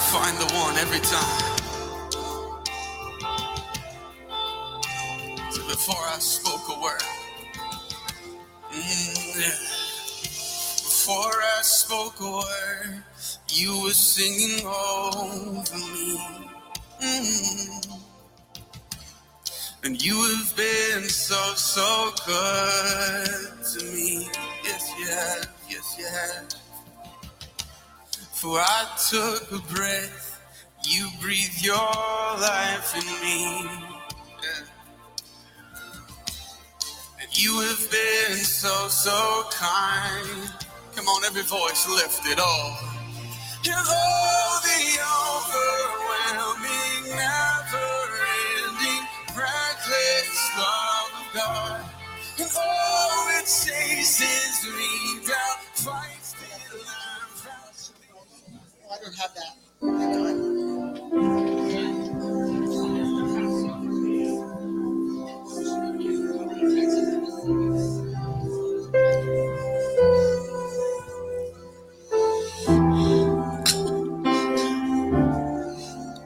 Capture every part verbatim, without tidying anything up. to find the one every time. So before I spoke a word, mm, before I spoke a word, you were singing over me. Mm. And you have been so, so good to me. Yes, you have, yes, you have. For I took a breath, you breathed your life in me. Yeah. And you have been so, so kind. Come on, every voice, lift it all. You're all the overwhelming now. Reckless love of God, and all it chases me down, fights till I'm found. Oh, I don't have that.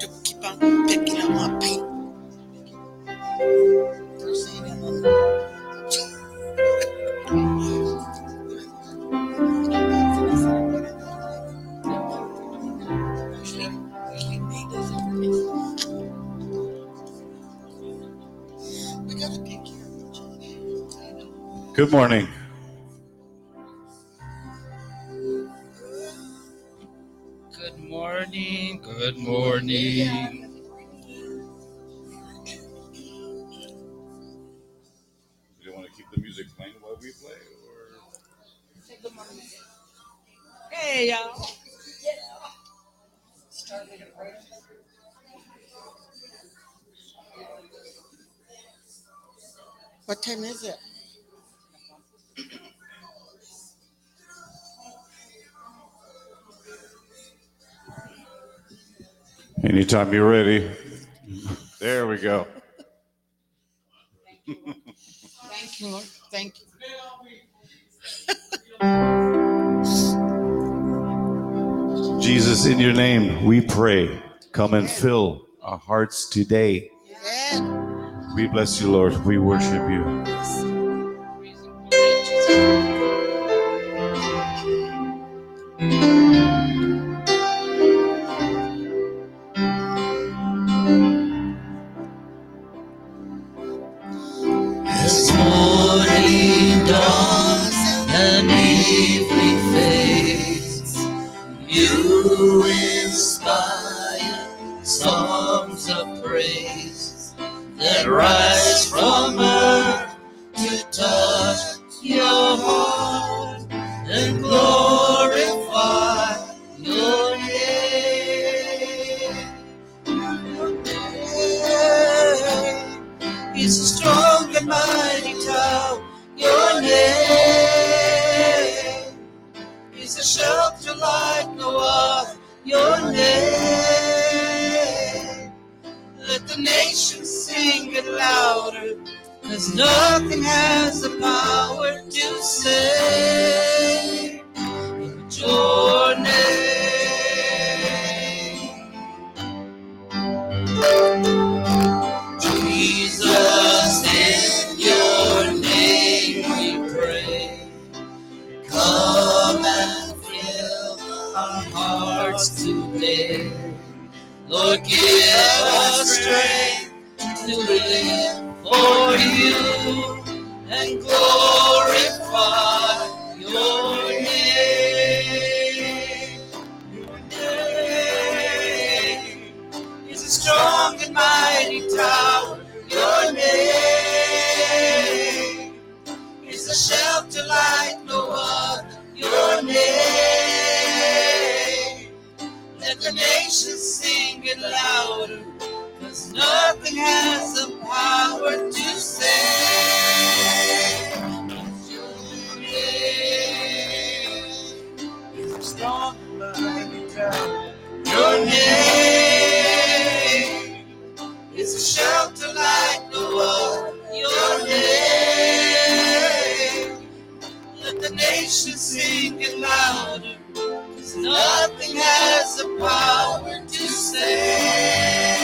Don't keep on picking up my paint. Good morning. Good morning. Good morning. You want to keep the music playing while we play, or? Good morning. Hey y'all. What time is it? Anytime you're ready. There we go. Thank you, Lord. Thank you, Lord. Thank you. Jesus, in your name, we pray. Come and fill our hearts today. Yeah. We bless you, Lord. We worship you. Sing it louder, 'cause nothing has the power to Stand in awe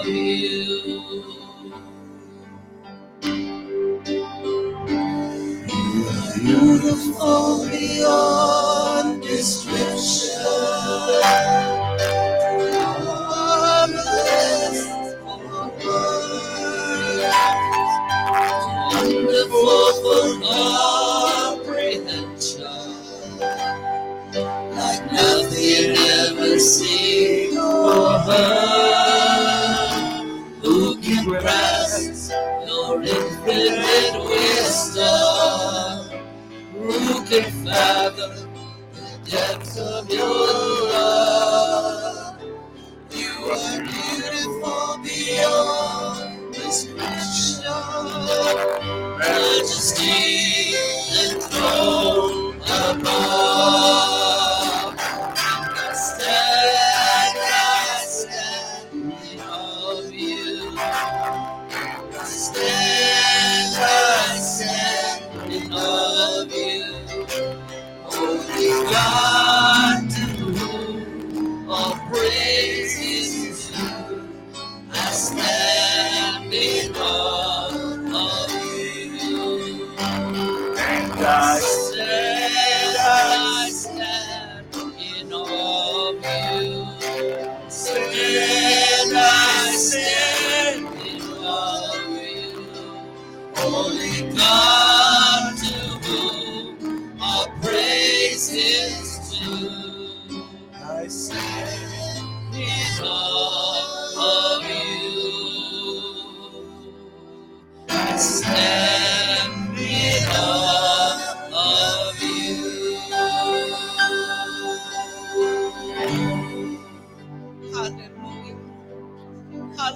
of you.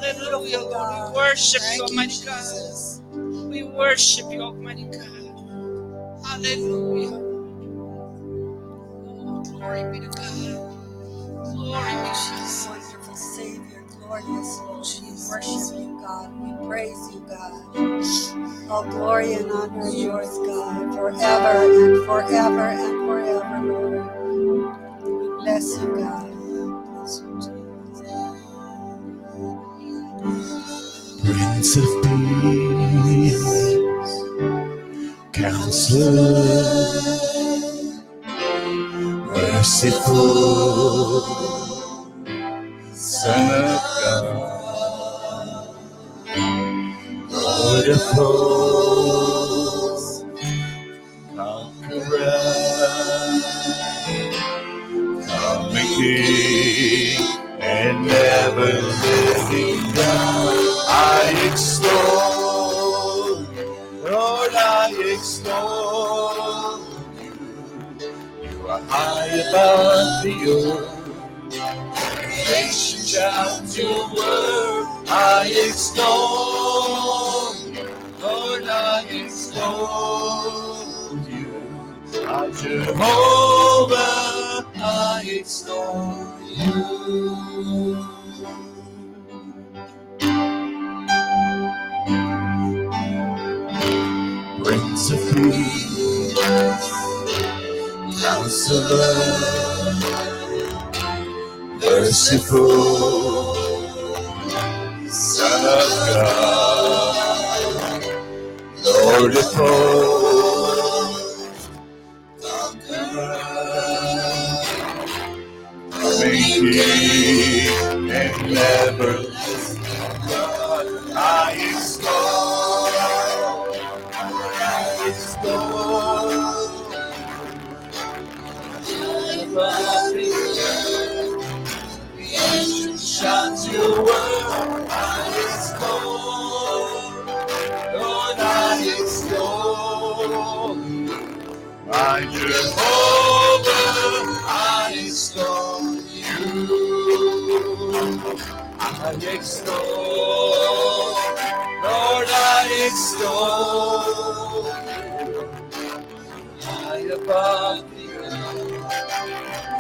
Hallelujah. We, we worship you, Almighty God. We worship you, Almighty God. Hallelujah. Oh, glory be to God. Glory be to Jesus. Wonderful Savior, glorious Lord Jesus. Worship you, God. We praise you, God. All glory and honor is yours, God, forever and forever and forever, Lord. We bless you, God. Prince of Peace, Counselor, Merciful Son of God, Lord of Hosts, Conqueror, Coming King and Ever-Living God. I extol, Lord, I extol you. You are high above the earth. Nation shout your word. I extol, Lord, I extol you. I Jehovah, I extol you. Prince of Peace, Counselor, Merciful Son of God, Lord of Hosts, Conqueror, Coming King and Everlasting God, I extol. Shout your word, I extol, Lord, I extol, I Jehovah, I extol you, I extol, Lord, I extol, high above the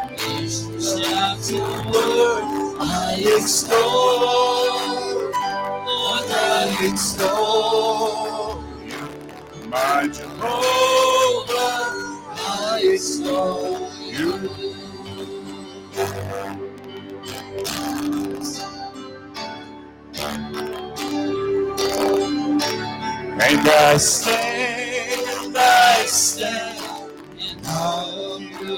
earth, shout your word. I extol, Lord, I extol you, my Jehovah, I extol you. And I stand, I stand in awe of you,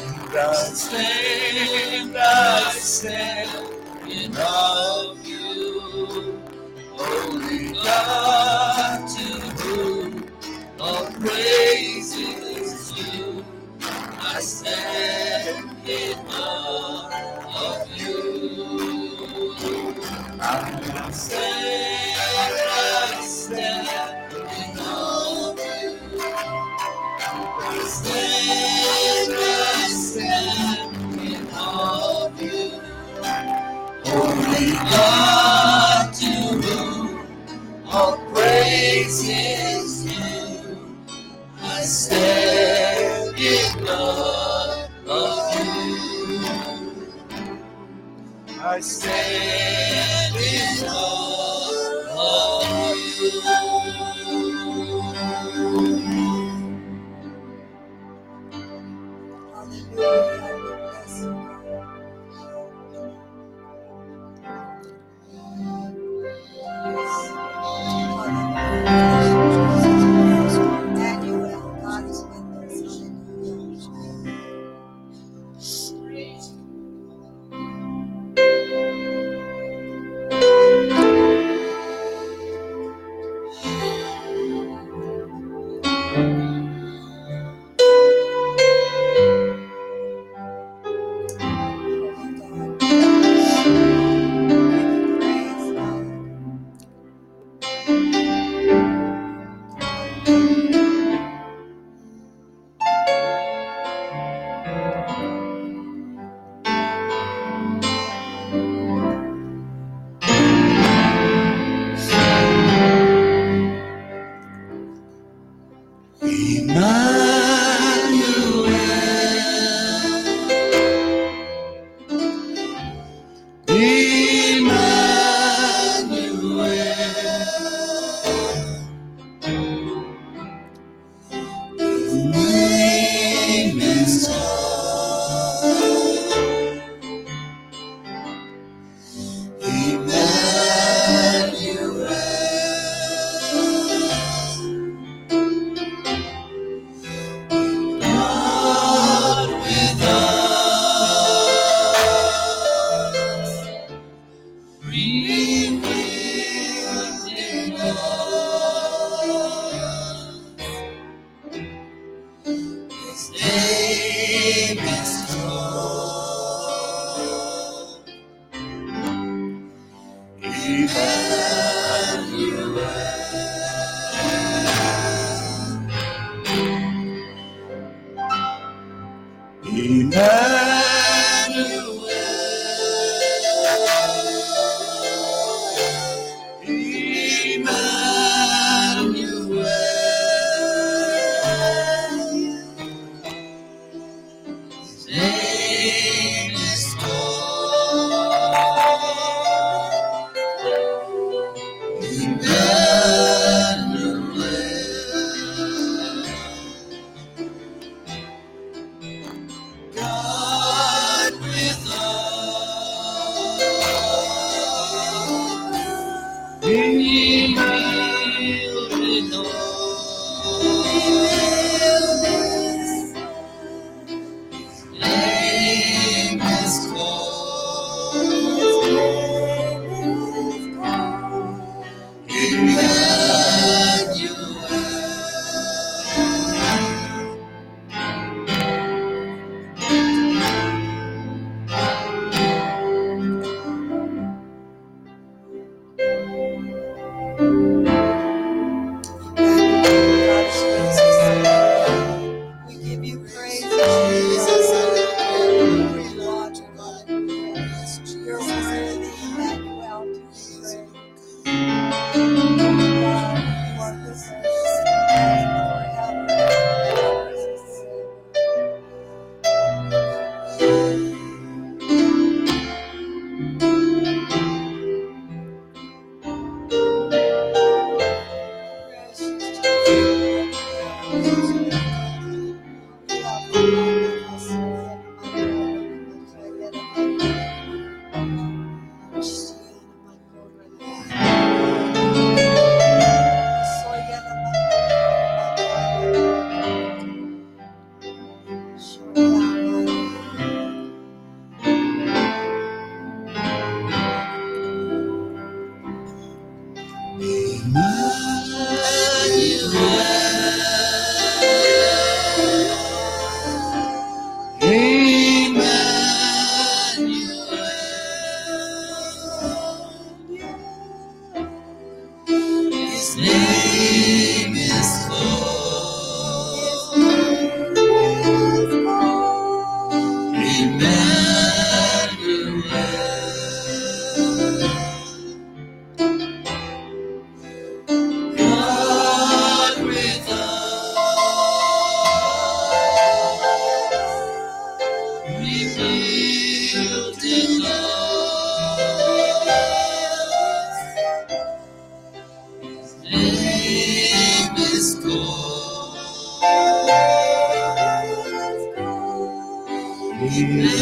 and I stand. I stand in awe of you, Holy God, to whom all praise is due. I stand in awe of you. I stand, I stand in awe of you. I stand, I stand. Holy God, to whom all praise is due, I stand in awe of you. I stand in awe of you. Hallelujah. we have you. Amen.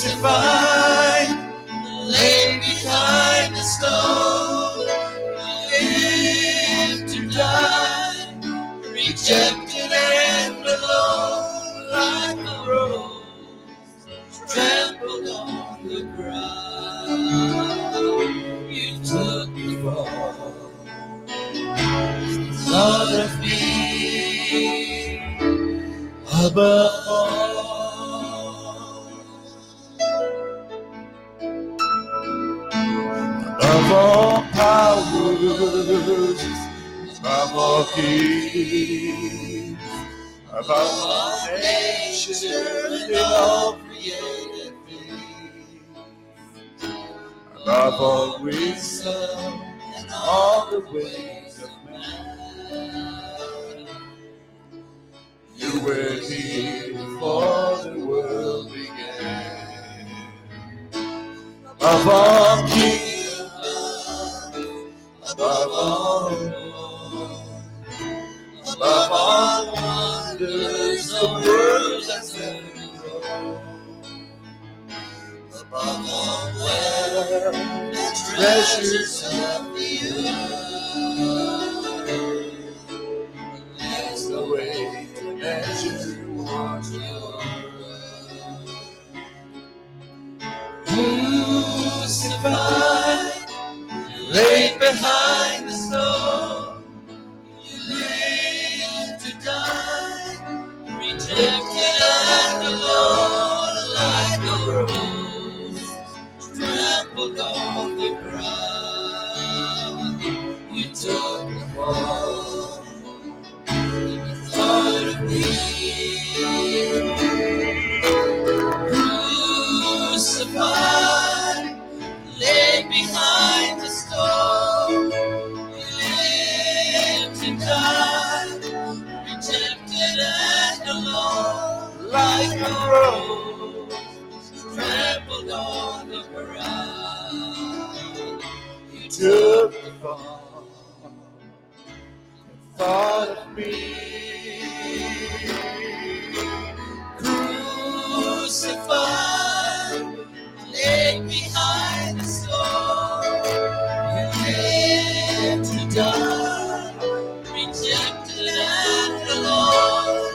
crucified, laid behind the stone, lived to die, rejected and alone, like a rose trampled on the ground. You took the fall, thought of me above all. Of all powers, above all kings, above all nations, and all created things, above all wisdom and all the ways of man, you were here before the world began. Above all kings, above all, above all wonders the world has ever known, above all wealth and treasures of the earth, there's no way to measure what you're crucified. Laid behind the stone, you lived to die, rejected and alone, like a rose trampled on the ground. You took the fall, thought of me, crucified. Behind the storm, we lived and died, rejected and alone, like a rose trampled on the ground. You took the fall, thought of me, crucified, laid behind the storm.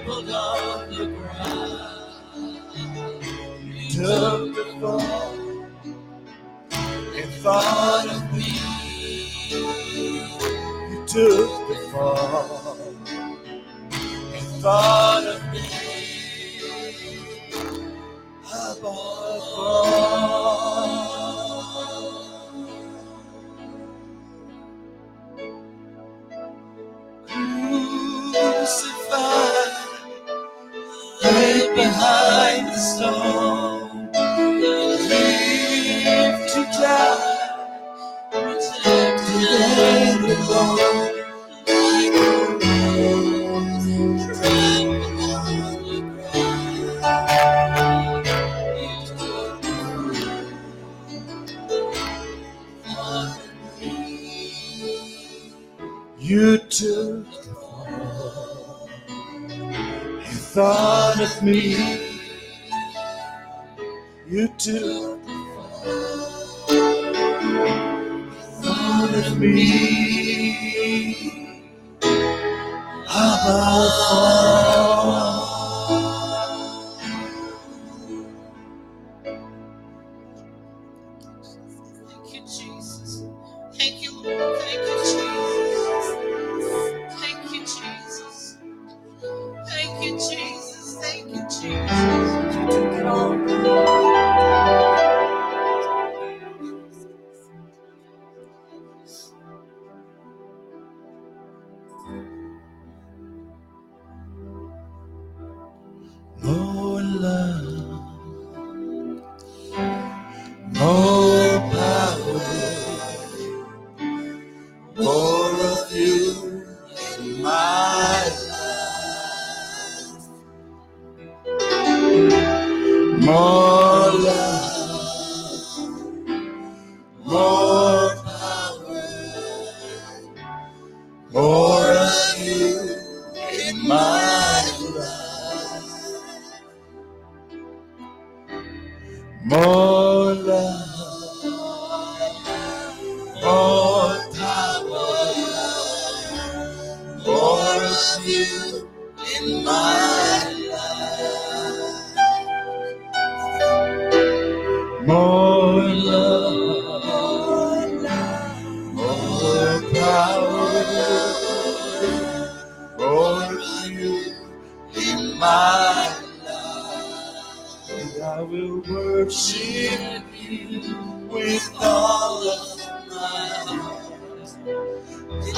God, rejected and alone, like a rose trampled on the ground. You took the fall and thought of me. You took the fall and thought of me. Above all. Laid behind the stone, lived to die, rejected and alone, like a rose trampled on the ground. You took thought of me, you took the fall, thought of me, above all. Thank you, Jesus. Thank you, Lord. Thank you, Jesus. Thank you, Jesus. Thank you, Jesus. Thank you, Jesus. You took it all. More love, more power, more of you in my life. More love, more power, more of you in my life. more of you in my life. More love, more life, more power, more of you in my life. And I will worship you with all of my heart.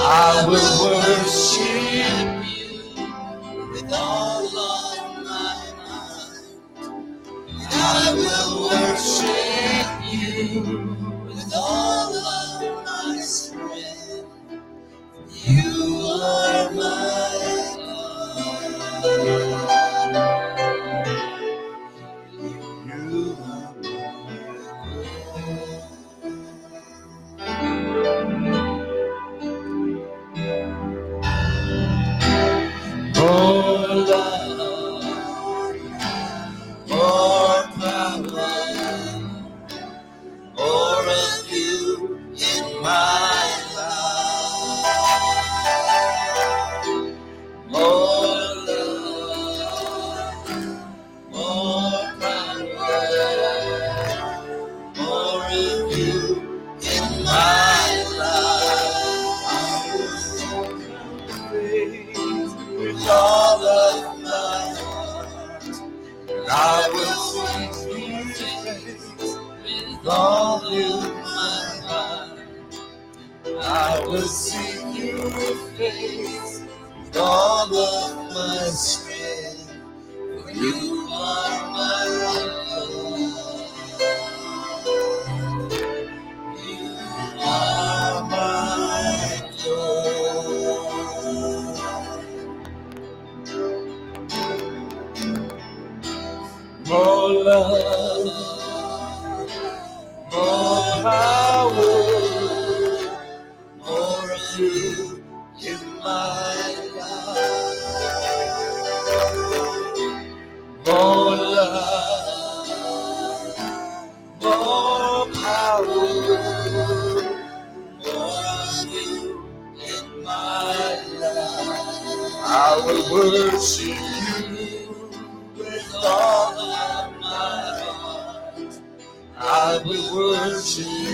I will worship you with all of my mind. I will worship you with all of my strength. You are my God. You are my God. More love, more power, more of you in my life. More love, more power, more of you in my life. All of my heart, and I will sing your praise with all of my heart. I will sing your praise with all of my strength, for you are my God. You are my God. More love, more power, more of you in my life. More love, more power, more of you in my life. I will worship you with all of I will worship you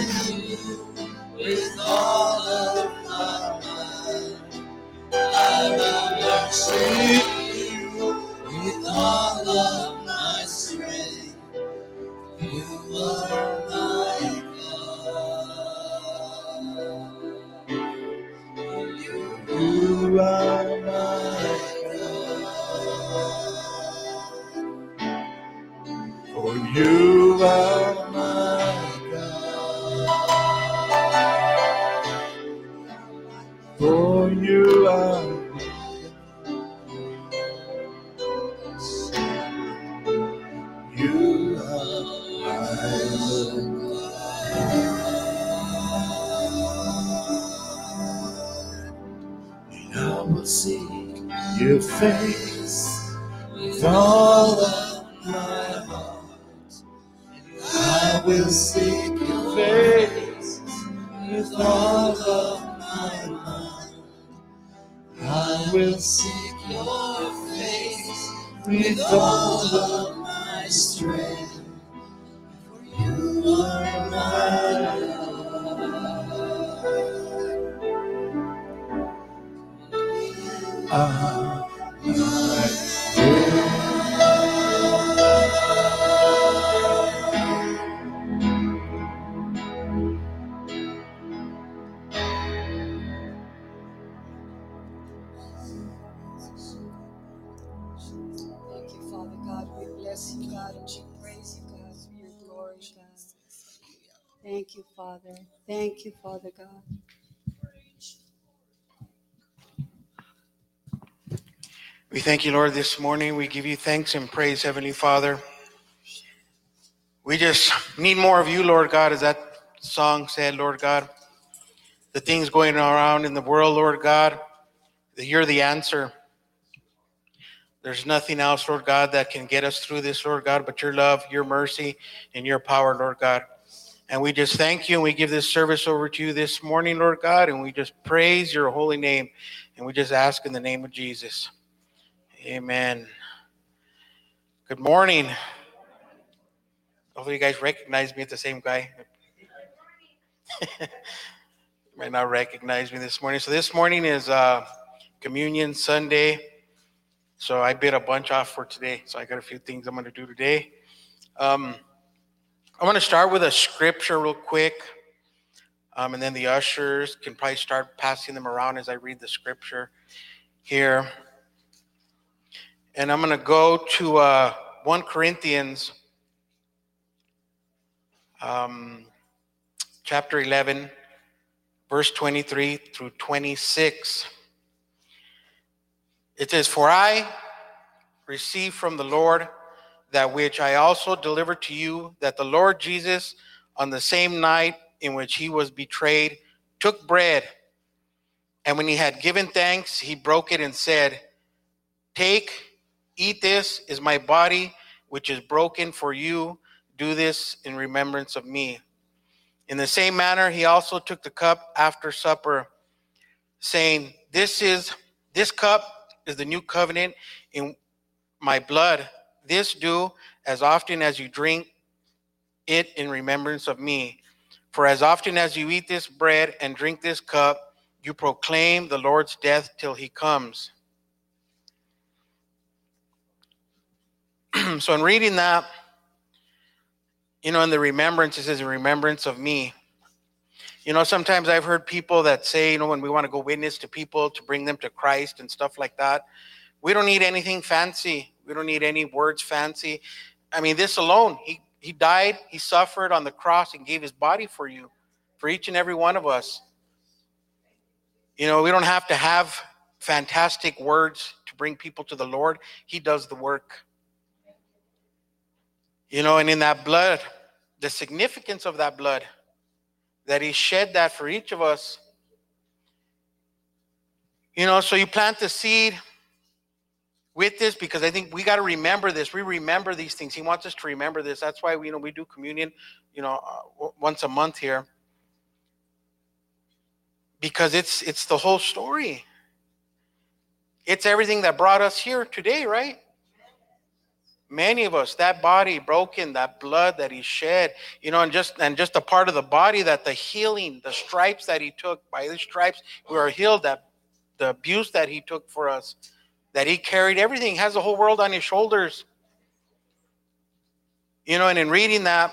with all of my mind. I will worship you with all of my strength. You are my God. You are my God. For you are you are you are my God, and I will seek your face with all of my heart. I will seek your face with all of my heart. I will seek your face with all of my strength, for you are my God. Ah, my God. Thank you, Father. Thank you, Father God. We thank you, Lord, this morning. We give you thanks and praise, Heavenly Father. We just need more of you, Lord God, as that song said, Lord God. The things going around in the world, Lord God, you're the answer. There's nothing else, Lord God, that can get us through this, Lord God, but your love, your mercy, and your power, Lord God. And we just thank you, and we give this service over to you this morning, Lord God, and we just praise your holy name. And we just ask in the name of Jesus. Amen. Good morning. Hopefully you guys recognize me as the same guy. You might not recognize me this morning. So this morning is uh, Communion Sunday. So I bit a bunch off for today. So I got a few things I'm going to do today. Um, I want to start with a scripture real quick. Um, and then the ushers can probably start passing them around as I read the scripture here. And I'm going to go to uh, First Corinthians um, chapter eleven, verse twenty-three through twenty-six. It says, "For I received from the Lord that which I also delivered to you, that the Lord Jesus on the same night in which he was betrayed, took bread, and when he had given thanks, he broke it and said, 'Take, eat, this is my body, which is broken for you. Do this in remembrance of me.' In the same manner, he also took the cup after supper, saying, 'This is this cup is the new covenant in my blood. This do as often as you drink it in remembrance of me. For as often as you eat this bread and drink this cup, you proclaim the Lord's death till he comes.'" So in reading that, you know, in the remembrance, it says, "In remembrance of me." You know, sometimes I've heard people that say, you know, when we want to go witness to people, to bring them to Christ and stuff like that, we don't need anything fancy. We don't need any words fancy. I mean, this alone, he He died, he suffered on the cross and gave his body for you, for each and every one of us. You know, we don't have to have fantastic words to bring people to the Lord. He does the work. You know, and in that blood, the significance of that blood, that he shed that for each of us. You know, so you plant the seed with this, because I think we got to remember this. We remember these things. He wants us to remember this. That's why we, you know, we do communion, you know, uh, w- once a month here, because it's it's the whole story. It's everything that brought us here today, right? Many of us, that body broken, that blood that he shed, you know, and just and just a part of the body that the healing, the stripes that he took, by the stripes we are healed. That the abuse that he took for us, that he carried everything, has the whole world on his shoulders. You know, and in reading that,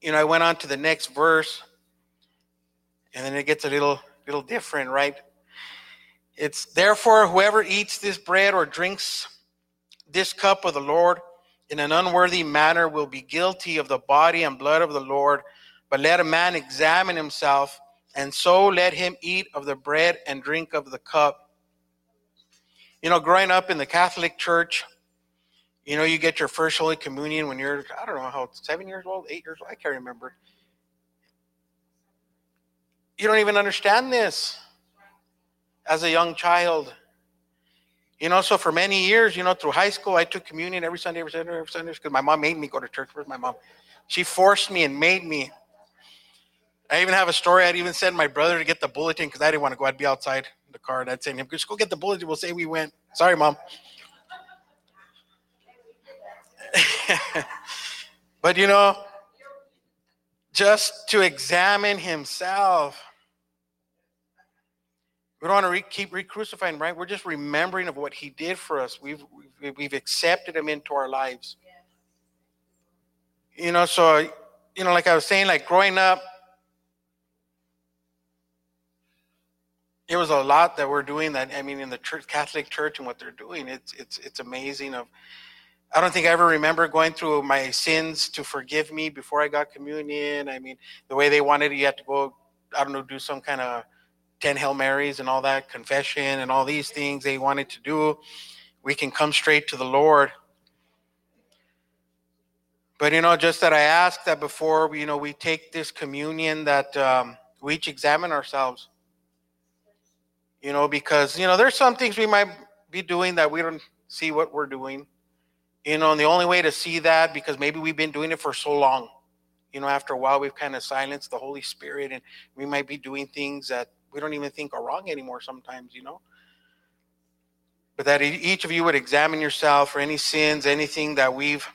you know, I went on to the next verse, and then it gets a little, little different, right? It's, "Therefore, whoever eats this bread or drinks this cup of the Lord in an unworthy manner will be guilty of the body and blood of the Lord. But let a man examine himself, and so let him eat of the bread and drink of the cup." You know, growing up in the Catholic Church, you know, you get your first Holy Communion when you're, I don't know how, seven years old, eight years old, I can't remember. You don't even understand this as a young child. You know, so for many years, you know, through high school, I took communion every Sunday, every Sunday, every Sunday, because my mom made me go to church. Where's my mom? She forced me and made me. I even have a story. I'd even send my brother to get the bulletin because I didn't want to go. I'd be outside the car, and I'd send him, "Just go get the bulletin. We'll say we went." Sorry, Mom. But, you know, just to examine himself. We don't want to re- keep re-crucifying, right? We're just remembering of what he did for us. We've, we've, we've accepted him into our lives. You know, so, you know, like I was saying, like growing up, it was a lot that we're doing that. I mean, in the church, Catholic Church, and what they're doing, it's it's it's amazing. Of, I don't think I ever remember going through my sins to forgive me before I got communion. I mean, the way they wanted it, you had to go, I don't know, do some kind of ten Hail Marys and all that, confession and all these things they wanted to do. We can come straight to the Lord. But, you know, just that I asked that before, you know, we take this communion, that um, we each examine ourselves. You know, because, you know, there's some things we might be doing that we don't see what we're doing. You know, and the only way to see that, because maybe we've been doing it for so long. You know, after a while, we've kind of silenced the Holy Spirit, and we might be doing things that we don't even think are wrong anymore sometimes, you know. But that each of you would examine yourself for any sins, anything that we've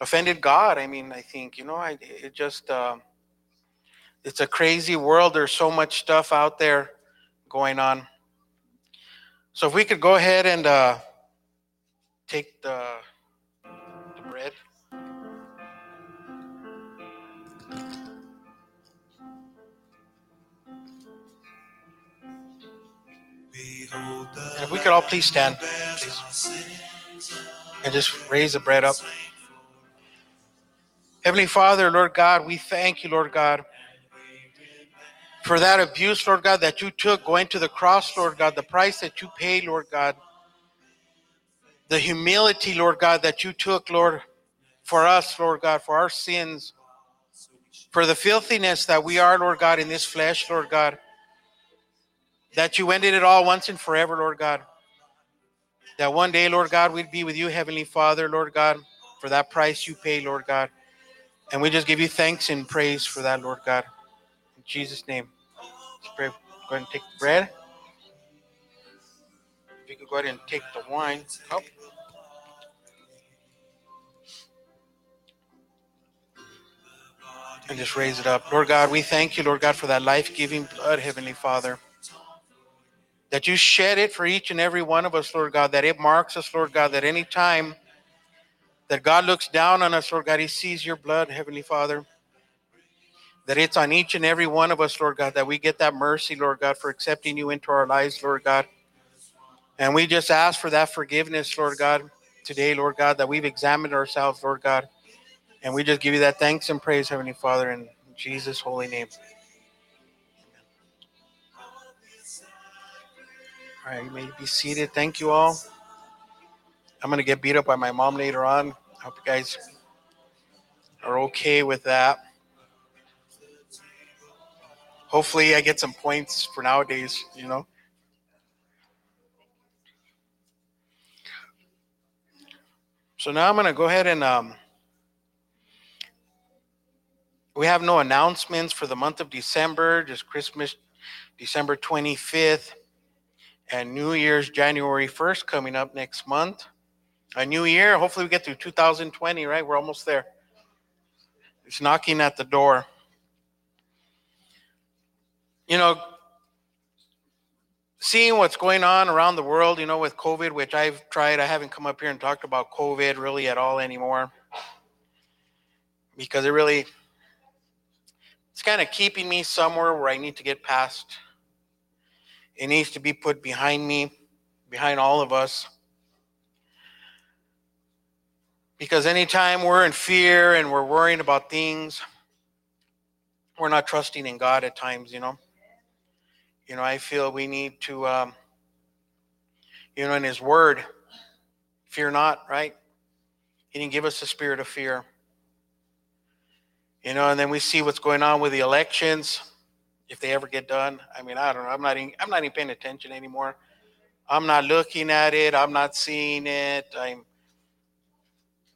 offended God. I mean, I think, you know, I it just, uh, it's a crazy world. There's so much stuff out there going on. So if we could go ahead and uh, take the, the bread. And if we could all please stand, please, and just raise the bread up. Heavenly Father, Lord God, we thank you, Lord God, for that abuse, Lord God, that you took going to the cross, Lord God, the price that you paid, Lord God, the humility, Lord God, that you took, Lord, for us, Lord God, for our sins, for the filthiness that we are, Lord God, in this flesh, Lord God, that you ended it all once and forever, Lord God. That one day, Lord God, we'd be with you, Heavenly Father, Lord God, for that price you pay, Lord God. And we just give you thanks and praise for that, Lord God. In Jesus' name. Let's pray. Go ahead and take the bread. If you could go ahead and take the wine. Oh. And just raise it up. Lord God, we thank you, Lord God, for that life-giving blood, Heavenly Father. That you shed it for each and every one of us, Lord God, that it marks us, Lord God, that any time that God looks down on us, Lord God, he sees your blood, Heavenly Father, that it's on each and every one of us, Lord God, that we get that mercy, Lord God, for accepting you into our lives, Lord God. And we just ask for that forgiveness, Lord God, today, Lord God, that we've examined ourselves, Lord God. And we just give you that thanks and praise, Heavenly Father, in Jesus' holy name. All right, you may be seated. Thank you all. I'm going to get beat up by my mom later on. I hope you guys are okay with that. Hopefully I get some points for nowadays, you know. So now I'm going to go ahead and um, we have no announcements for the month of December, just Christmas, December twenty-fifth. And New Year's January first coming up next month. A new year. Hopefully we get through two thousand twenty, right? We're almost there. It's knocking at the door. You know, seeing what's going on around the world, you know, with COVID, which I've tried. I haven't come up here and talked about COVID really at all anymore. Because it really, it's kind of keeping me somewhere where I need to get past. It needs to be put behind me, behind all of us. Because anytime we're in fear and we're worrying about things, we're not trusting in God at times, you know. You know, I feel we need to, um, you know, in his word, fear not, right? He didn't give us a spirit of fear. You know, and then we see what's going on with the elections. If they ever get done, I mean, I don't know. I'm not even, I'm not even paying attention anymore. I'm not looking at it. I'm not seeing it. I'm.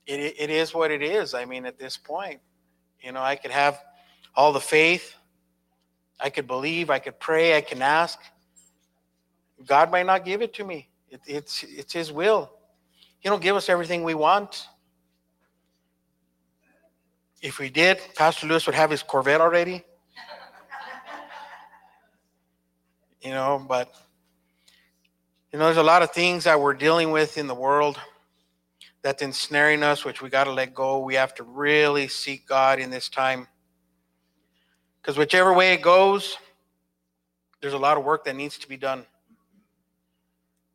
It it is what it is. I mean, at this point, you know, I could have all the faith. I could believe. I could pray. I can ask. God might not give it to me. It, it's it's His will. He don't give us everything we want. If we did, Pastor Lewis would have his Corvette already. You know, but, you know, there's a lot of things that we're dealing with in the world that's ensnaring us, which we got to let go. We have to really seek God in this time. Because whichever way it goes, there's a lot of work that needs to be done.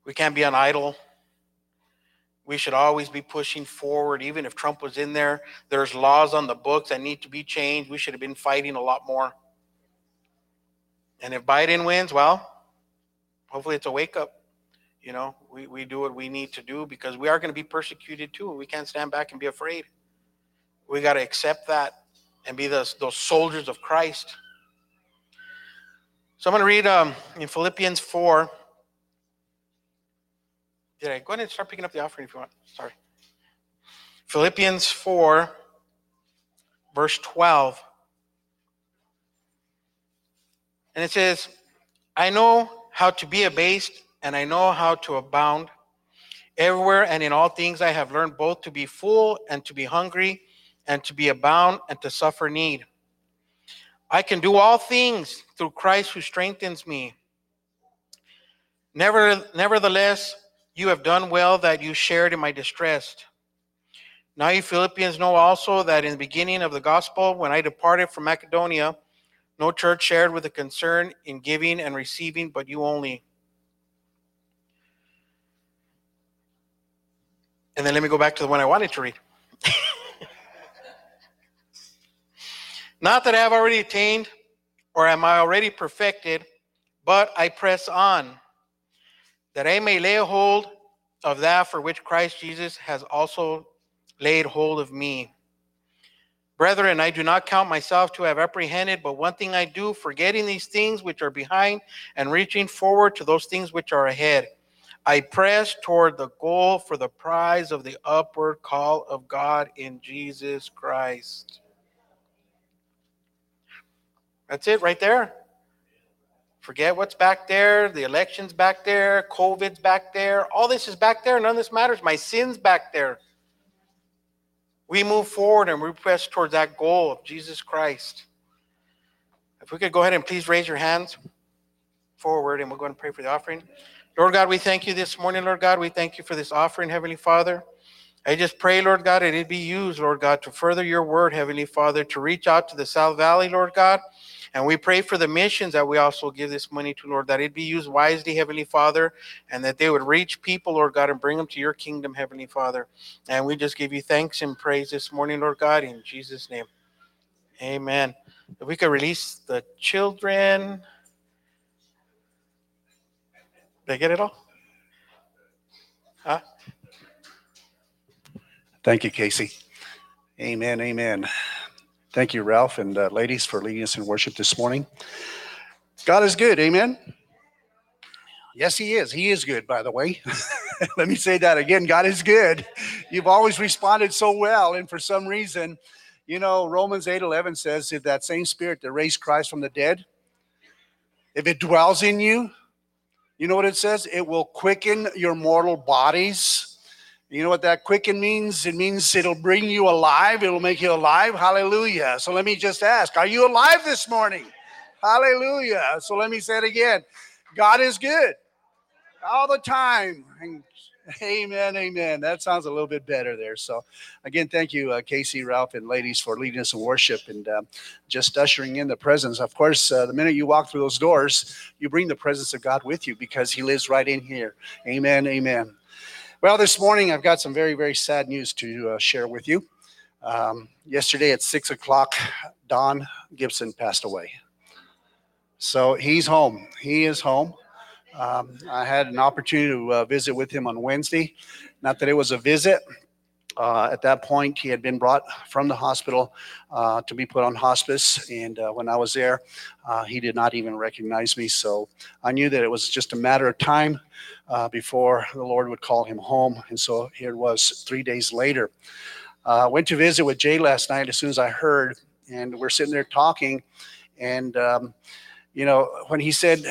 We can't be on idle. We should always be pushing forward. Even if Trump was in there, there's laws on the books that need to be changed. We should have been fighting a lot more. And if Biden wins, well, hopefully it's a wake-up. You know, we, we do what we need to do because we are going to be persecuted too. We can't stand back and be afraid. We got to accept that and be those, those soldiers of Christ. So I'm going to read um, in Philippians four. Did I go ahead and start picking up the offering if you want? Sorry. Philippians four, verse twelve. And it says, I know how to be abased and I know how to abound. Everywhere and in all things I have learned both to be full and to be hungry and to be abound and to suffer need. I can do all things through Christ who strengthens me. Never, nevertheless, you have done well that you shared in my distress. Now you Philippians know also that in the beginning of the gospel, when I departed from Macedonia, no church shared with a concern in giving and receiving, but you only. And then let me go back to the one I wanted to read. Not that I have already attained, or am I already perfected, but I press on, that I may lay hold of that for which Christ Jesus has also laid hold of me. Brethren, I do not count myself to have apprehended, but one thing I do, forgetting these things which are behind and reaching forward to those things which are ahead. I press toward the goal for the prize of the upward call of God in Jesus Christ. That's it right there. Forget what's back there. The election's back there. COVID's back there. All this is back there. None of this matters. My sin's back there. We move forward and we press towards that goal of Jesus Christ. If we could go ahead and please raise your hands forward and we'll go ahead and pray for the offering. Lord God, we thank you this morning, Lord God. We thank you for this offering, Heavenly Father. I just pray, Lord God, that it be used, Lord God, to further your word, Heavenly Father, to reach out to the South Valley, Lord God. And we pray for the missions that we also give this money to, Lord, that it be used wisely, Heavenly Father, and that they would reach people, Lord God, and bring them to your kingdom, Heavenly Father. And we just give you thanks and praise this morning, Lord God, in Jesus' name. Amen. If we could release the children... Did I get it all? Huh? Thank you, Casey. Amen, amen. Thank you, Ralph, and uh, ladies for leading us in worship this morning. God is good, amen? Yes, he is. He is good, by the way. Let me say that again. God is good. You've always responded so well, and for some reason, you know, Romans eight eleven says, if that same spirit that raised Christ from the dead, if it dwells in you, you know what it says? It will quicken your mortal bodies. You know what that quicken means? It means it'll bring you alive. It'll make you alive. Hallelujah. So let me just ask, are you alive this morning? Hallelujah. So let me say it again. God is good all the time. Amen, amen. That sounds a little bit better there. So again, thank you, uh, Casey, Ralph, and ladies for leading us in worship and uh, just ushering in the presence. Of course, uh, the minute you walk through those doors, you bring the presence of God with you because he lives right in here. Amen, amen. Well, this morning I've got some very, very sad news to uh, share with you. Um, yesterday at six o'clock, Don Gibson passed away. So he's home. He is home. Um, I had an opportunity to uh, visit with him on Wednesday. Not that it was a visit. Uh, at that point, he had been brought from the hospital uh, to be put on hospice. And uh, when I was there, uh, he did not even recognize me. So I knew that it was just a matter of time uh, before the Lord would call him home. And so here it was three days later. I uh, went to visit with Jay last night as soon as I heard. And we're sitting there talking. And, um, you know, when he said...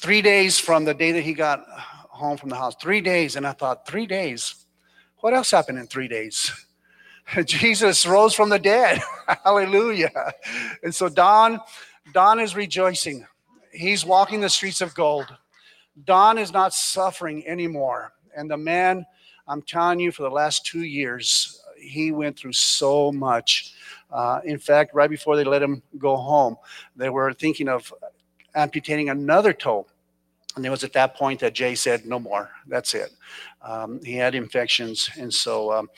Three days from the day that he got home from the house. Three days. And I thought, three days? What else happened in three days? Jesus rose from the dead. Hallelujah. And so Don, Don is rejoicing. He's walking the streets of gold. Don is not suffering anymore. And the man, I'm telling you, for the last two years, he went through so much. Uh, in fact, right before they let him go home, they were thinking of amputating another toe. And it was at that point that Jay said, no more. That's it. Um, he had infections. And so, um,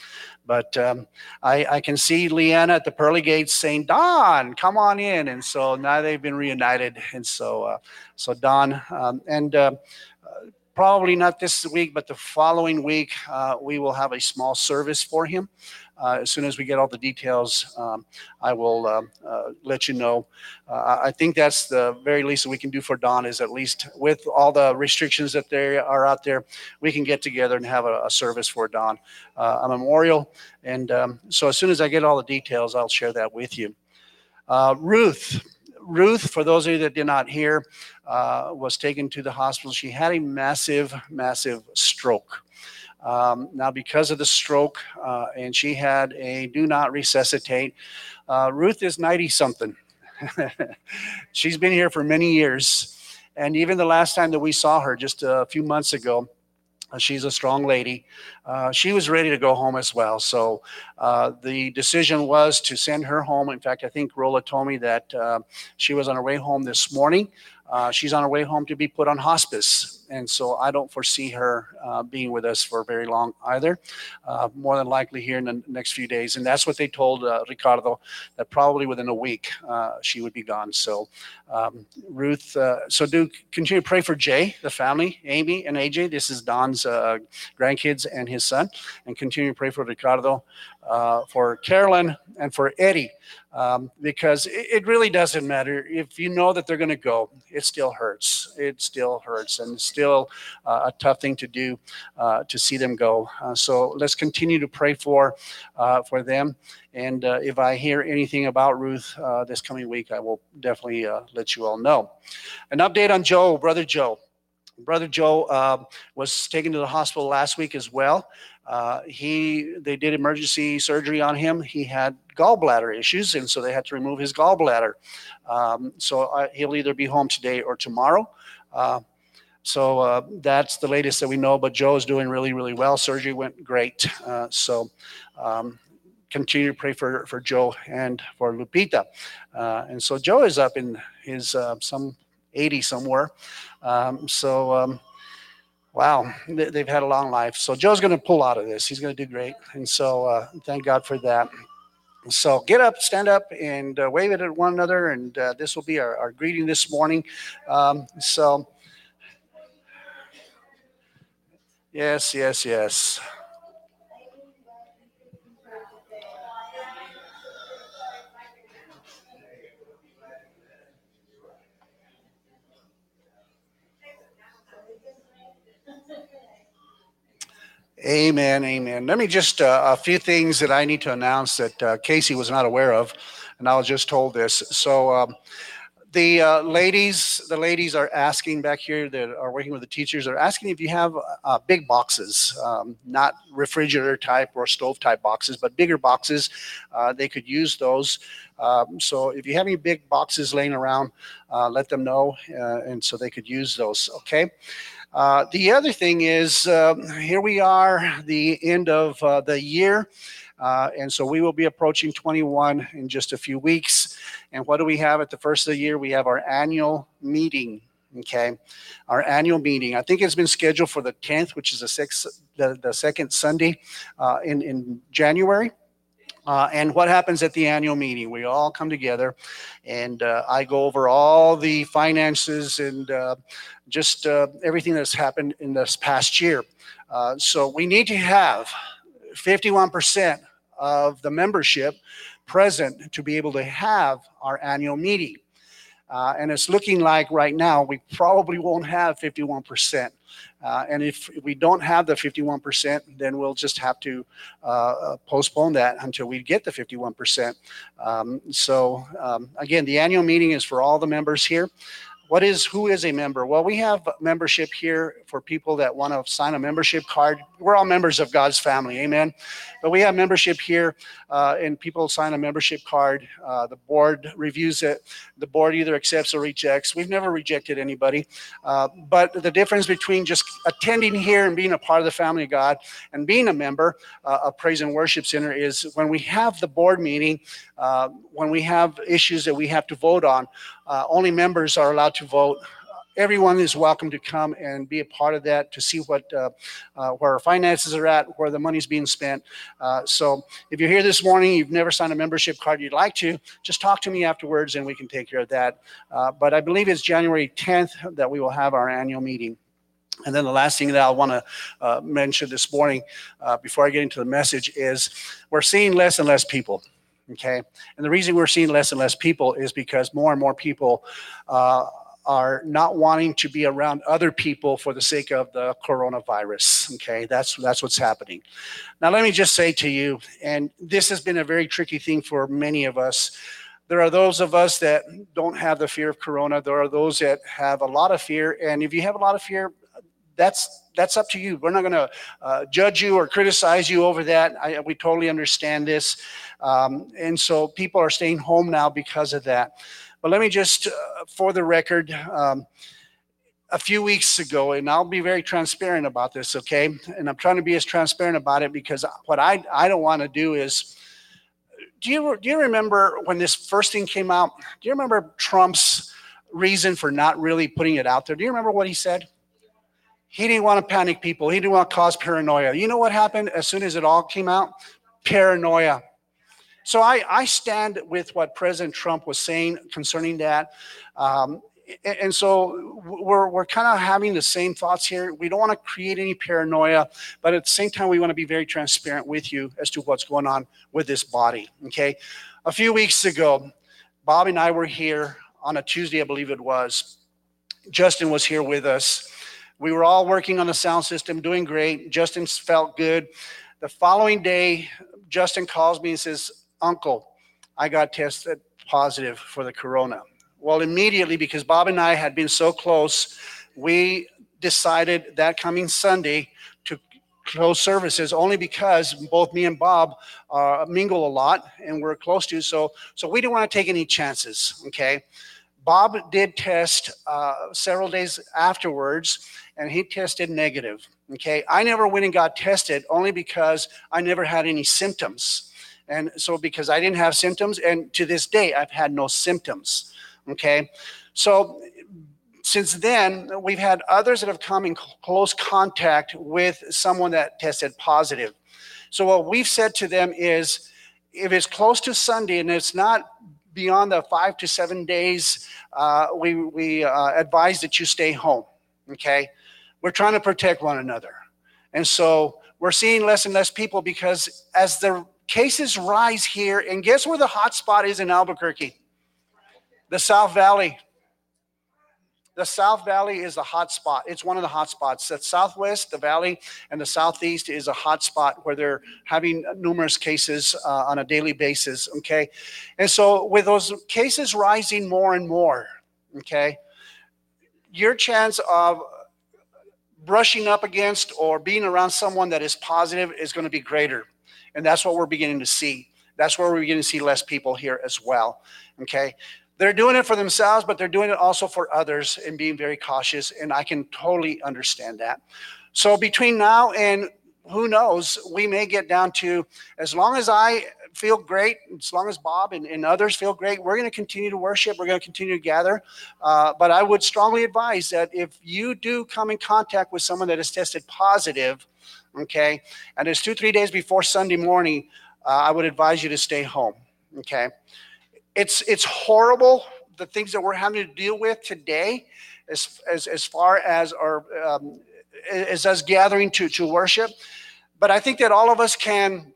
but um, I, I can see Leanna at the pearly gates saying, Don, come on in. And so now they've been reunited. And so, uh, so Don, um, and uh, probably not this week, but the following week, uh, we will have a small service for him. Uh, as soon as we get all the details, um, I will uh, uh, let you know. Uh, I think that's the very least that we can do for Don is at least with all the restrictions that there are out there, we can get together and have a, a service for Don, uh, a memorial. And um, so as soon as I get all the details, I'll share that with you. Uh, Ruth, Ruth, for those of you that did not hear, uh, was taken to the hospital. She had a massive, massive stroke. Um, now, because of the stroke, uh, and she had a do not resuscitate, uh, Ruth is ninety-something. She's been here for many years. And even the last time that we saw her, just a few months ago, she's a strong lady. Uh, she was ready to go home as well. So uh, the decision was to send her home. In fact, I think Rola told me that uh, she was on her way home this morning. Uh, she's on her way home to be put on hospice. And so I don't foresee her uh, being with us for very long either. Uh, more than likely here in the next few days. And that's what they told uh, Ricardo, that probably within a week uh, she would be gone. So um, Ruth, uh, so do continue to pray for Jay, the family, Amy and A J. This is Don's uh, grandkids and his son. And continue to pray for Ricardo, uh, for Carolyn, and for Eddie. Um, because it, it really doesn't matter if you know that they're going to go. It still hurts. It still hurts, and it's still uh, a tough thing to do uh, to see them go. Uh, so let's continue to pray for uh, for them. And uh, if I hear anything about Ruth uh, this coming week, I will definitely uh, let you all know. An update on Joe, Brother Joe. Brother Joe uh, was taken to the hospital last week as well. Uh, he they did emergency surgery on him. He had gallbladder issues, and so they had to remove his gallbladder. Um, so uh, he'll either be home today or tomorrow. Uh, so uh, that's the latest that we know, but Joe's doing really, really well. Surgery went great. Uh, so um, continue to pray for, for Joe and for Lupita. Uh, and so Joe is up in his uh, some eighty somewhere. Um, so, um, wow, they've had a long life. So Joe's going to pull out of this. He's going to do great. And so uh, thank God for that. So get up, stand up, and uh, wave it at one another. And uh, this will be our, our greeting this morning. Um, so, yes, yes, yes. Amen, amen. Let me just, uh, a few things that I need to announce that uh, Casey was not aware of, and I was just told this. So um, the uh, ladies, the ladies are asking back here that are working with the teachers, are asking if you have uh, big boxes, um, not refrigerator type or stove type boxes, but bigger boxes. Uh, they could use those. Um, so if you have any big boxes laying around, uh, let them know, uh, and so they could use those, okay? Uh, the other thing is, uh, here we are, the end of uh, the year, uh, and so we will be approaching twenty-one in just a few weeks. And what do we have at the first of the year? We have our annual meeting, okay? Our annual meeting. I think it's been scheduled for the tenth, which is the, sixth, the, the second Sunday uh, in, in January. Uh, and what happens at the annual meeting? We all come together, and uh, I go over all the finances and uh, just uh, everything that's happened in this past year. Uh, so we need to have fifty-one percent of the membership present to be able to have our annual meeting. Uh, and it's looking like right now we probably won't have fifty-one percent. Uh, and if we don't have the fifty-one percent, then we'll just have to uh, postpone that until we get the fifty-one percent. Um, so um, again, the annual meeting is for all the members here. What is, who is a member? Well, we have membership here for people that want to sign a membership card. We're all members of God's family, amen? But we have membership here, uh, and people sign a membership card. Uh, the board reviews it. The board either accepts or rejects. We've never rejected anybody. Uh, but the difference between just attending here and being a part of the family of God and being a member uh, of Praise and Worship Center is when we have the board meeting, uh, when we have issues that we have to vote on, Uh, only members are allowed to vote. Everyone is welcome to come and be a part of that to see what uh, uh, where our finances are at, where the money's being spent. Uh, so if you're here this morning, you've never signed a membership card, you'd like to, just talk to me afterwards and we can take care of that. Uh, but I believe it's January tenth that we will have our annual meeting. And then the last thing that I want to uh, mention this morning uh, before I get into the message is we're seeing less and less people. Okay, and the reason we're seeing less and less people is because more and more people uh, are not wanting to be around other people for the sake of the coronavirus. Okay, that's that's what's happening. Now, let me just say to you, and this has been a very tricky thing for many of us, There are those of us that don't have the fear of corona. There are those that have a lot of fear. And if you have a lot of fear, that's that's up to you. We're not going to uh, judge you or criticize you over that. I, we totally understand this. Um, and so people are staying home now because of that. But let me just, uh, for the record, um, a few weeks ago, and I'll be very transparent about this, okay? And I'm trying to be as transparent about it because what I, I don't want to do is, do you, do you remember when this first thing came out? Do you remember Trump's reason for not really putting it out there? Do you remember what he said? He didn't want to panic people. He didn't want to cause paranoia. You know what happened as soon as it all came out? Paranoia. So I, I stand with what President Trump was saying concerning that. Um, and, and so we're, we're kind of having the same thoughts here. We don't want to create any paranoia, but at the same time, we want to be very transparent with you as to what's going on with this body, okay? A few weeks ago, Bob and I were here on a Tuesday, I believe it was. Justin was here with us. We were all working on the sound system, doing great. Justin felt good. The following day, Justin calls me and says, Uncle, I got tested positive for the corona. Well, immediately, because Bob and I had been so close, we decided that coming Sunday to close services only because both me and Bob uh, mingle a lot and we're close to, so, so we didn't want to take any chances, okay? Bob did test uh, several days afterwards, and he tested negative, okay? I never went and got tested only because I never had any symptoms. And so because I didn't have symptoms, and to this day, I've had no symptoms, okay? So since then, we've had others that have come in close contact with someone that tested positive. So what we've said to them is, if it's close to Sunday and it's not beyond the five to seven days, uh, we, we uh, advise that you stay home, okay? We're trying to protect one another. And so we're seeing less and less people because as the cases rise here, and guess where the hot spot is in Albuquerque? The South Valley. The South Valley is the hot spot. It's one of the hot spots. The Southwest, the Valley, and the Southeast is a hot spot where they're having numerous cases uh, on a daily basis, okay? And so with those cases rising more and more, okay, your chance of brushing up against or being around someone that is positive is going to be greater. And that's what we're beginning to see. That's where we're beginning to see less people here as well, okay? They're doing it for themselves, but they're doing it also for others and being very cautious, and I can totally understand that. So between now and who knows, we may get down to, as long as I feel great, as long as Bob and, and others feel great, we're going to continue to worship, we're going to continue to gather, uh, but I would strongly advise that if you do come in contact with someone that is tested positive, okay, and it's two, three days before Sunday morning, uh, I would advise you to stay home, okay? It's it's horrible, the things that we're having to deal with today as as, as far as our um, as us gathering to, to worship. But I think that all of us can,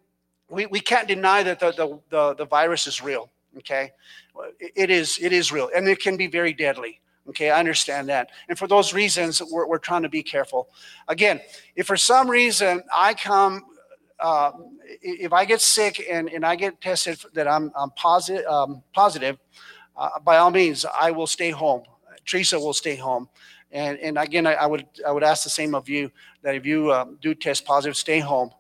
we, we can't deny that the, the, the, the virus is real, okay? It is, it is real, and it can be very deadly, okay? I understand that. And for those reasons, we're, we're trying to be careful. Again, if for some reason I come, Uh, if I get sick and, and I get tested that I'm, I'm posit- um, positive, uh, by all means, I will stay home. Teresa will stay home. And, and again, I, I would I would ask the same of you, that if you um, do test positive, stay home.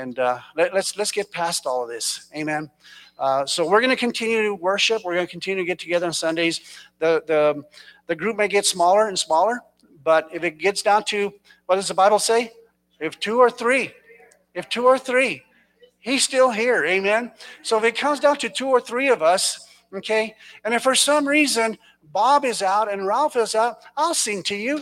And uh, let, let's let's get past all of this. Amen. Uh, so we're going to continue to worship. We're going to continue to get together on Sundays. The, the, the group may get smaller and smaller, but if it gets down to, what does the Bible say? If two or three. If two or three, he's still here, amen? So if it comes down to two or three of us, okay, and if for some reason Bob is out and Ralph is out, I'll sing to you.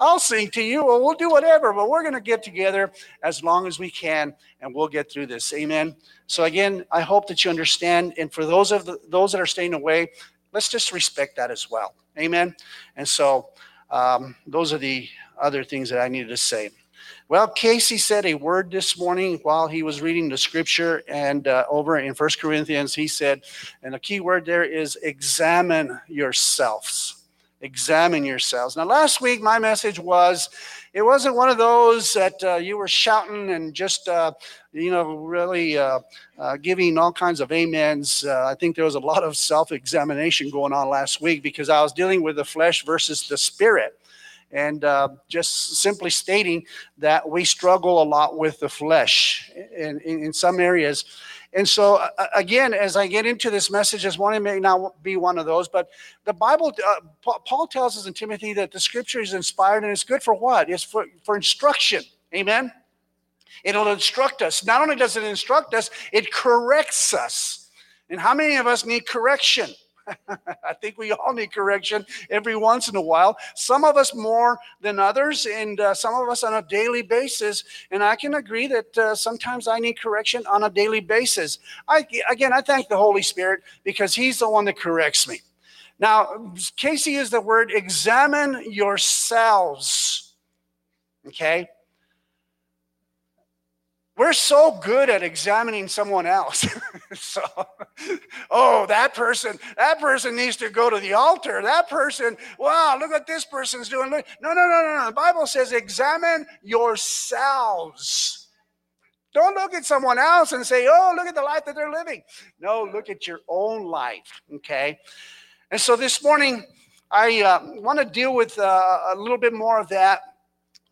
I'll sing to you, or we'll do whatever, but we're going to get together as long as we can, and we'll get through this, amen? So again, I hope that you understand, and for those of the, those that are staying away, let's just respect that as well, amen? And so um, those are the other things that I needed to say. Well, Casey said a word this morning while he was reading the scripture, and uh, over in First Corinthians, he said, and the key word there is examine yourselves. Examine yourselves. Now, last week, my message was, it wasn't one of those that uh, you were shouting and just, uh, you know, really uh, uh, giving all kinds of amens. Uh, I think there was a lot of self-examination going on last week because I was dealing with the flesh versus the spirit. And uh, just simply stating that we struggle a lot with the flesh in, in, in some areas. And so, uh, again, as I get into this message, this morning may not be one of those, but the Bible, uh, Paul tells us in Timothy that the Scripture is inspired, and it's good for what? It's for, for instruction. Amen? It'll instruct us. Not only does it instruct us, it corrects us. And how many of us need correction? I think we all need correction every once in a while. Some of us more than others, and uh, some of us on a daily basis. And I can agree that uh, sometimes I need correction on a daily basis. I, again, I thank the Holy Spirit because He's the one that corrects me. Now, Casey is the word, examine yourselves, okay? We're so good at examining someone else. So, oh, that person, that person needs to go to the altar. That person, wow, look what this person's doing. Look. No, no, no, no, no. The Bible says examine yourselves. Don't look at someone else and say, oh, look at the life that they're living. No, look at your own life, okay? And so this morning, I uh, want to deal with uh, a little bit more of that.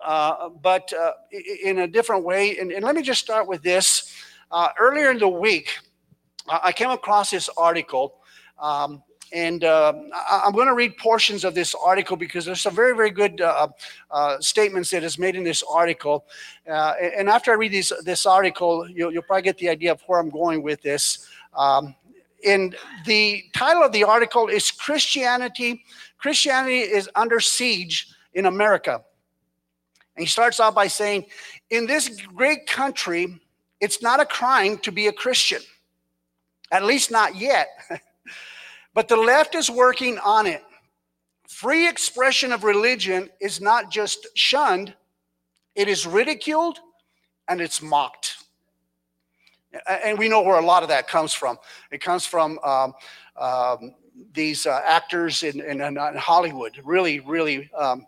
Uh, but uh, in a different way. And, and let me just start with this. Uh, earlier in the week, I came across this article, um, and uh, I'm going to read portions of this article because there's some very, very good uh, uh, statements that is made in this article. Uh, and after I read these, this article, you'll, you'll probably get the idea of where I'm going with this. Um, and the title of the article is Christianity. Christianity is Under Siege in America. And he starts out by saying, in this great country, it's not a crime to be a Christian, at least not yet. But the left is working on it. Free expression of religion is not just shunned, it is ridiculed and it's mocked. And we know where a lot of that comes from. It comes from um, um, these uh, actors in, in, in Hollywood, really, really um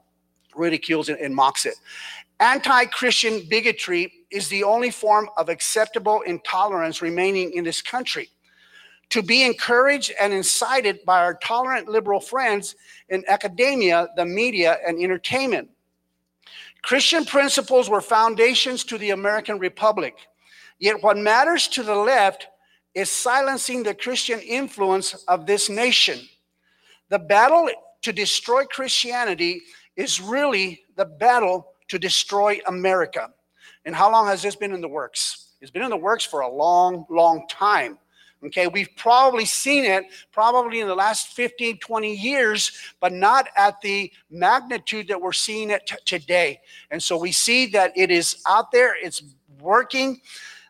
ridicules and, and mocks it. Anti-Christian bigotry is the only form of acceptable intolerance remaining in this country. To be encouraged and incited by our tolerant liberal friends in academia, the media, and entertainment. Christian principles were foundations to the American Republic. Yet what matters to the left is silencing the Christian influence of this nation. The battle to destroy Christianity is really the battle to destroy America. And how long has this been in the works? It's been in the works for a long, long time. Okay, we've probably seen it probably in the last fifteen, twenty years, but not at the magnitude that we're seeing it t- today. And so we see that it is out there, it's working.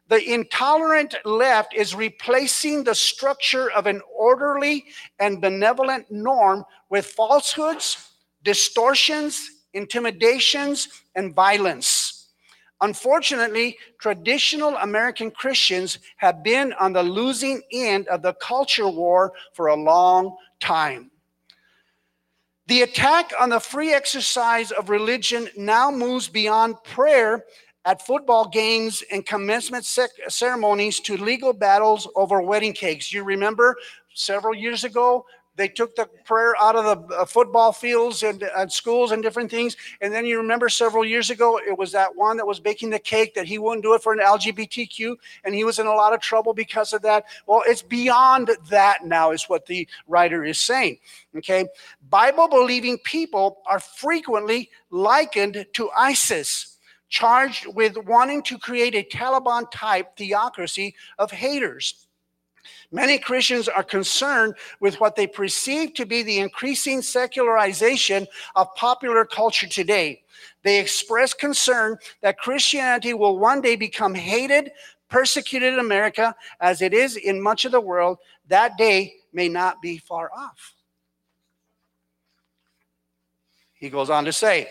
The intolerant left is replacing the structure of an orderly and benevolent norm with falsehoods, distortions, intimidations, and violence. Unfortunately, traditional American Christians have been on the losing end of the culture war for a long time. The attack on the free exercise of religion now moves beyond prayer at football games and commencement sec- ceremonies to legal battles over wedding cakes. You remember several years ago, they took the prayer out of the football fields and, and schools and different things. And then you remember several years ago, it was that one that was baking the cake that he wouldn't do it for an L G B T Q. And he was in a lot of trouble because of that. Well, it's beyond that now is what the writer is saying. Okay. Bible-believing people are frequently likened to ISIS, charged with wanting to create a Taliban-type theocracy of haters. Many Christians are concerned with what they perceive to be the increasing secularization of popular culture today. They express concern that Christianity will one day become hated, persecuted in America, as it is in much of the world. That day may not be far off. He goes on to say,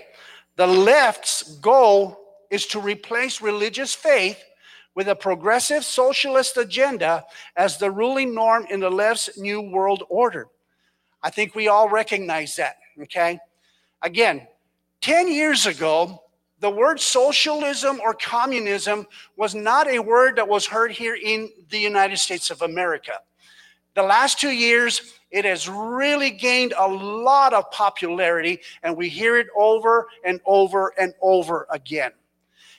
the left's goal is to replace religious faith with a progressive socialist agenda as the ruling norm in the left's new world order. I think we all recognize that. okay? Again, ten years ago, the word socialism or communism was not a word that was heard here in the United States of America. The last two years, it has really gained a lot of popularity, and we hear it over and over and over again.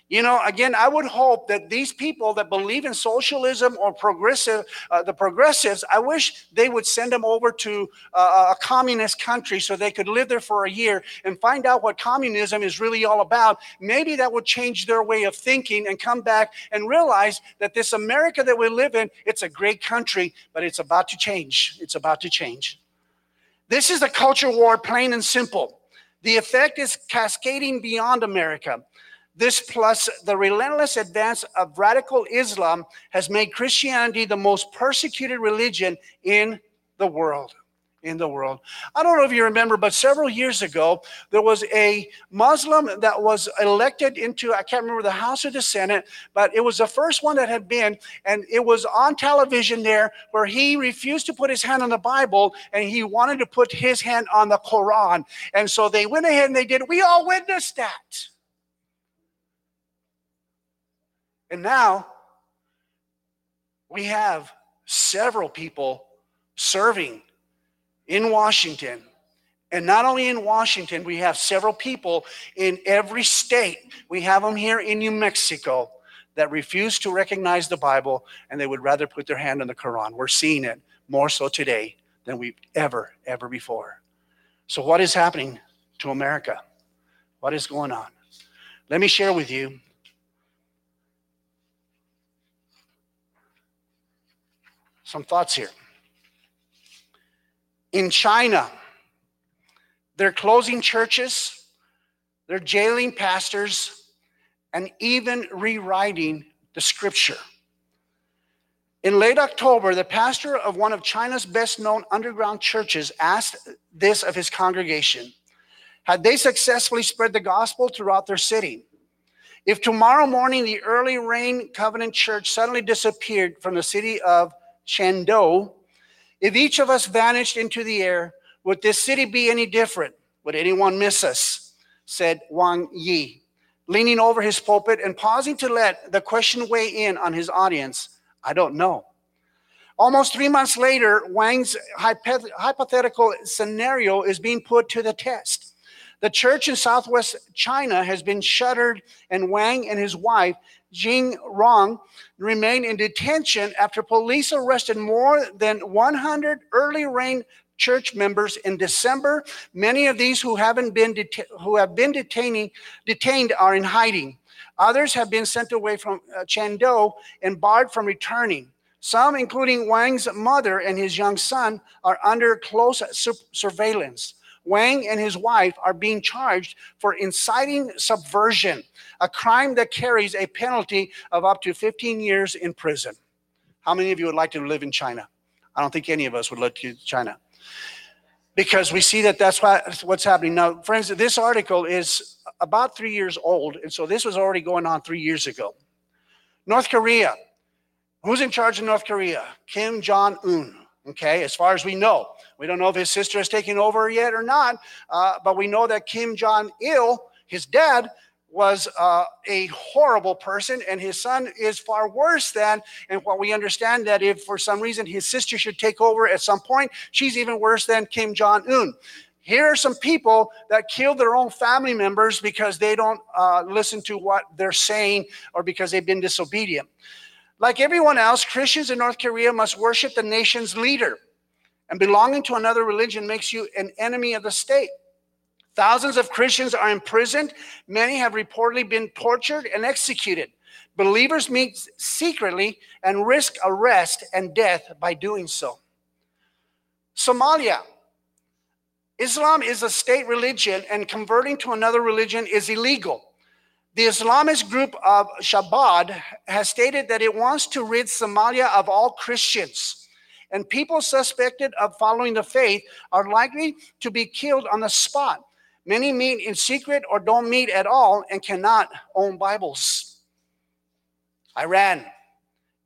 You know, again, I would hope that these people that believe in socialism or progressive, uh, the progressives, I wish they would send them over to uh, a communist country so they could live there for a year and find out what communism is really all about. Maybe that would change their way of thinking and come back and realize that this America that we live in, it's a great country, but it's about to change. It's about to change. This is a culture war, plain and simple. The effect is cascading beyond America. This plus the relentless advance of radical Islam has made Christianity the most persecuted religion in the world. In the world. I don't know if you remember, but several years ago, there was a Muslim that was elected into, I can't remember the House or the Senate, but it was the first one that had been, and it was on television there where he refused to put his hand on the Bible, and he wanted to put his hand on the Quran. And so they went ahead and they did. We all witnessed that. And now we have several people serving in Washington. And not only in Washington, we have several people in every state. We have them here in New Mexico that refuse to recognize the Bible, and they would rather put their hand on the Quran. We're seeing it more so today than we've ever, ever before. So what is happening to America? What is going on? Let me share with you. Some thoughts here. In China, they're closing churches, they're jailing pastors, and even rewriting the scripture. In late October, the pastor of one of China's best-known underground churches asked this of his congregation: had they successfully spread the gospel throughout their city? If tomorrow morning the early rain covenant church suddenly disappeared from the city of Chengdu, if each of us vanished into the air, would this city be any different? Would anyone miss us? Said Wang Yi, leaning over his pulpit and pausing to let the question weigh in on his audience. I don't know. Almost three months later, Wang's hypothetical scenario is being put to the test. The church in southwest China has been shuttered, and Wang and his wife Jing Rong remained in detention after police arrested more than one hundred early rain church members in December. Many of these who haven't been det- who have been detaining detained are in hiding. Others have been sent away from uh, Chengdu and barred from returning. Some, including Wang's mother and his young son, are under close su- surveillance. Wang and his wife are being charged for inciting subversion, a crime that carries a penalty of up to fifteen years in prison. How many of you would like to live in China? I don't think any of us would live in China, because we see that that's what's happening. Now, friends, this article is about three years old, and so this was already going on three years ago. North Korea. Who's in charge of North Korea? Kim Jong-un. Okay, as far as we know. We don't know if his sister is taking over yet or not, uh, but we know that Kim Jong-il, his dad, was uh, a horrible person, and his son is far worse than, and what we understand that if for some reason his sister should take over at some point, she's even worse than Kim Jong-un. Here are some people that kill their own family members because they don't uh, listen to what they're saying or because they've been disobedient. Like everyone else, Christians in North Korea must worship the nation's leader, and belonging to another religion makes you an enemy of the state. Thousands of Christians are imprisoned. Many have reportedly been tortured and executed. Believers meet secretly and risk arrest and death by doing so. Somalia. Islam is a state religion, and converting to another religion is illegal. The Islamist group of Shabab has stated that it wants to rid Somalia of all Christians, and people suspected of following the faith are likely to be killed on the spot. Many meet in secret or don't meet at all and cannot own Bibles. Iran.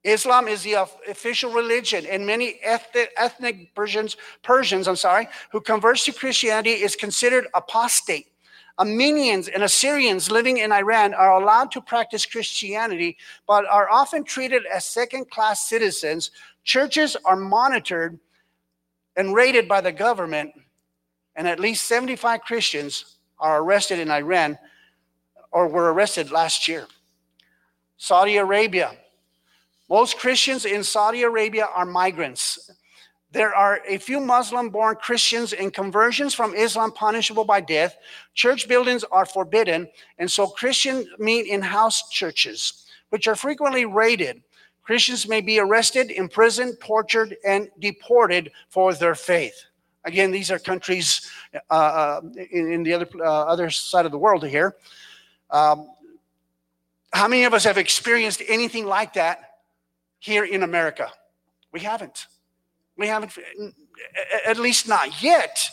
Islam is the official religion, and many ethnic, ethnic Persians, Persians, I'm sorry, who converts to Christianity is considered apostate. Armenians and Assyrians living in Iran are allowed to practice Christianity, but are often treated as second-class citizens. Churches are monitored and raided by the government, and at least seventy-five Christians are arrested in Iran or were arrested last year. Saudi Arabia. Most Christians in Saudi Arabia are migrants. There are a few Muslim-born Christians, and conversions from Islam punishable by death. Church buildings are forbidden, and so Christians meet in house churches, which are frequently raided. Christians may be arrested, imprisoned, tortured, and deported for their faith. Again, these are countries uh, in, in the other uh, other side of the world here. Um, how many of us have experienced anything like that? Here in America, we haven't. We haven't, at least not yet.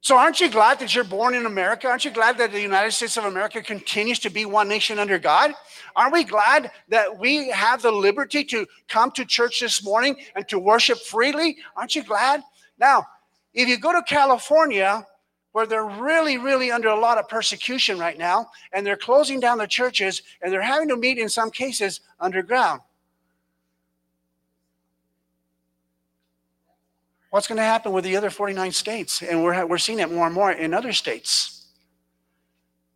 So aren't you glad that you're born in America? Aren't you glad that the United States of America continues to be one nation under God? Aren't we glad that we have the liberty to come to church this morning and to worship freely? Aren't you glad? Now, if you go to California, where they're really, really under a lot of persecution right now, and they're closing down the churches, and they're having to meet, in some cases, underground. What's going to happen with the other forty-nine states? And we're we're seeing it more and more in other states.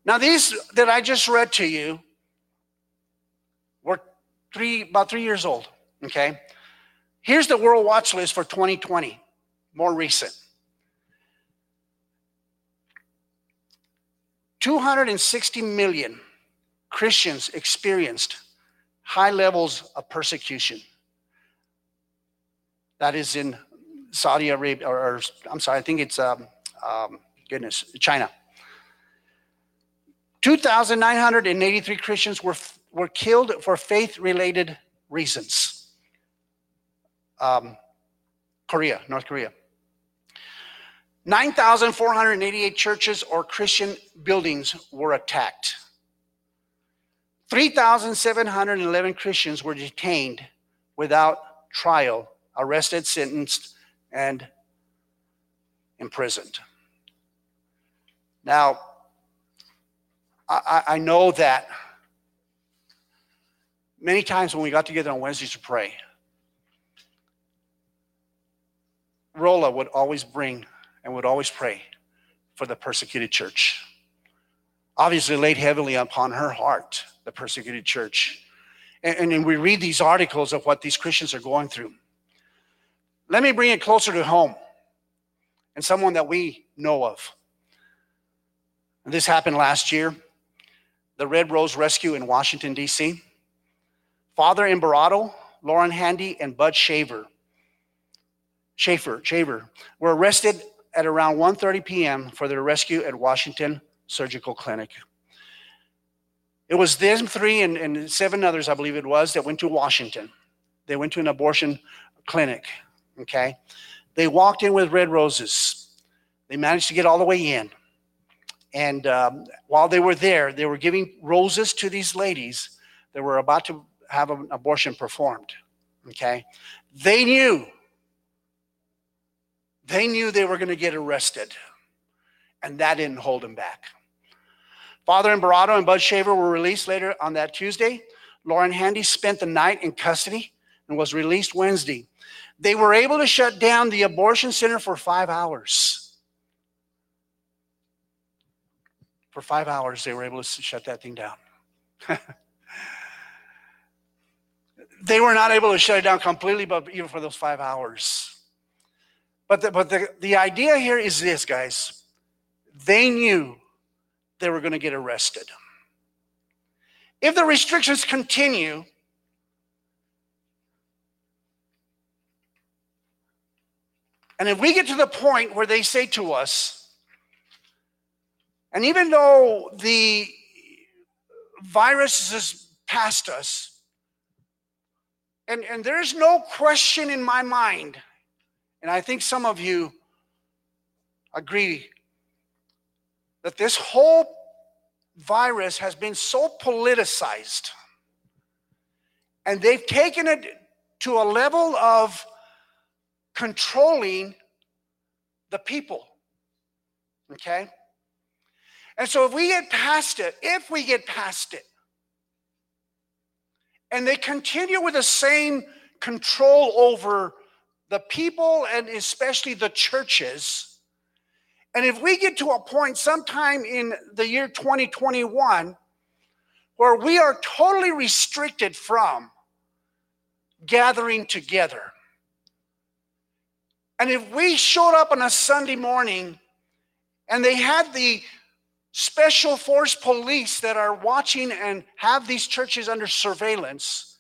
Now, these that I just read to you were three about three years old, okay? Here's the World Watch List for twenty twenty, more recent. two hundred sixty million Christians experienced high levels of persecution. That is in Saudi Arabia, or, or I'm sorry, I think it's, um, um, goodness, China. two thousand nine hundred eighty-three Christians were were killed for faith-related reasons. Um, Korea, North Korea. nine thousand four hundred eighty-eight churches or Christian buildings were attacked. three thousand seven hundred eleven Christians were detained without trial, arrested, sentenced, and imprisoned. Now, I, I know that many times when we got together on Wednesdays to pray, Rola would always bring and would always pray for the persecuted church. Obviously laid heavily upon her heart, the persecuted church. And, and, and we read these articles of what these Christians are going through. Let me bring it closer to home and someone that we know of. And this happened last year. The Red Rose Rescue in Washington, D C. Father Embarrado, Lauren Handy, and Bud Shaver, Shaver, Shaver were arrested at around one thirty p.m. for their rescue at Washington Surgical Clinic. It was them three and, and seven others, I believe it was, that went to Washington. They went to an abortion clinic, okay? They walked in with red roses. They managed to get all the way in. And um, while they were there, they were giving roses to these ladies that were about to have an abortion performed, okay? They knew They knew they were going to get arrested, and that didn't hold them back. Father Embarrado and Bud Shaver were released later on that Tuesday. Lauren Handy spent the night in custody and was released Wednesday. They were able to shut down the abortion center for five hours. For five hours, they were able to shut that thing down. They were not able to shut it down completely, but even for those five hours. But the, but the, the idea here is this, guys. They knew they were going to get arrested. If the restrictions continue, and if we get to the point where they say to us, and even though the virus is past us, and, and there's no question in my mind, and I think some of you agree that this whole virus has been so politicized And they've taken it to a level of controlling the people. Okay? And so if we get past it, if we get past it, and they continue with the same control over the people and especially the churches, and if we get to a point sometime in the year twenty twenty-one where we are totally restricted from gathering together, and if we showed up on a Sunday morning and they had the special force police that are watching and have these churches under surveillance,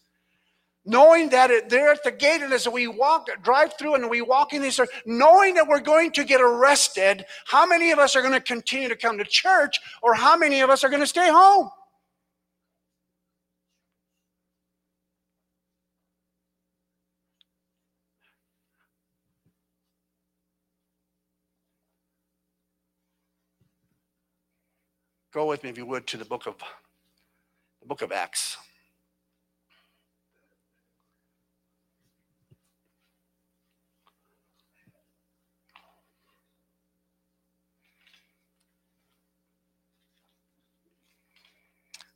knowing that it, they're at the gate, and as we walk, drive through and we walk in these, knowing that we're going to get arrested, how many of us are going to continue to come to church, or how many of us are going to stay home? Go with me, if you would, to the book of the book of Acts.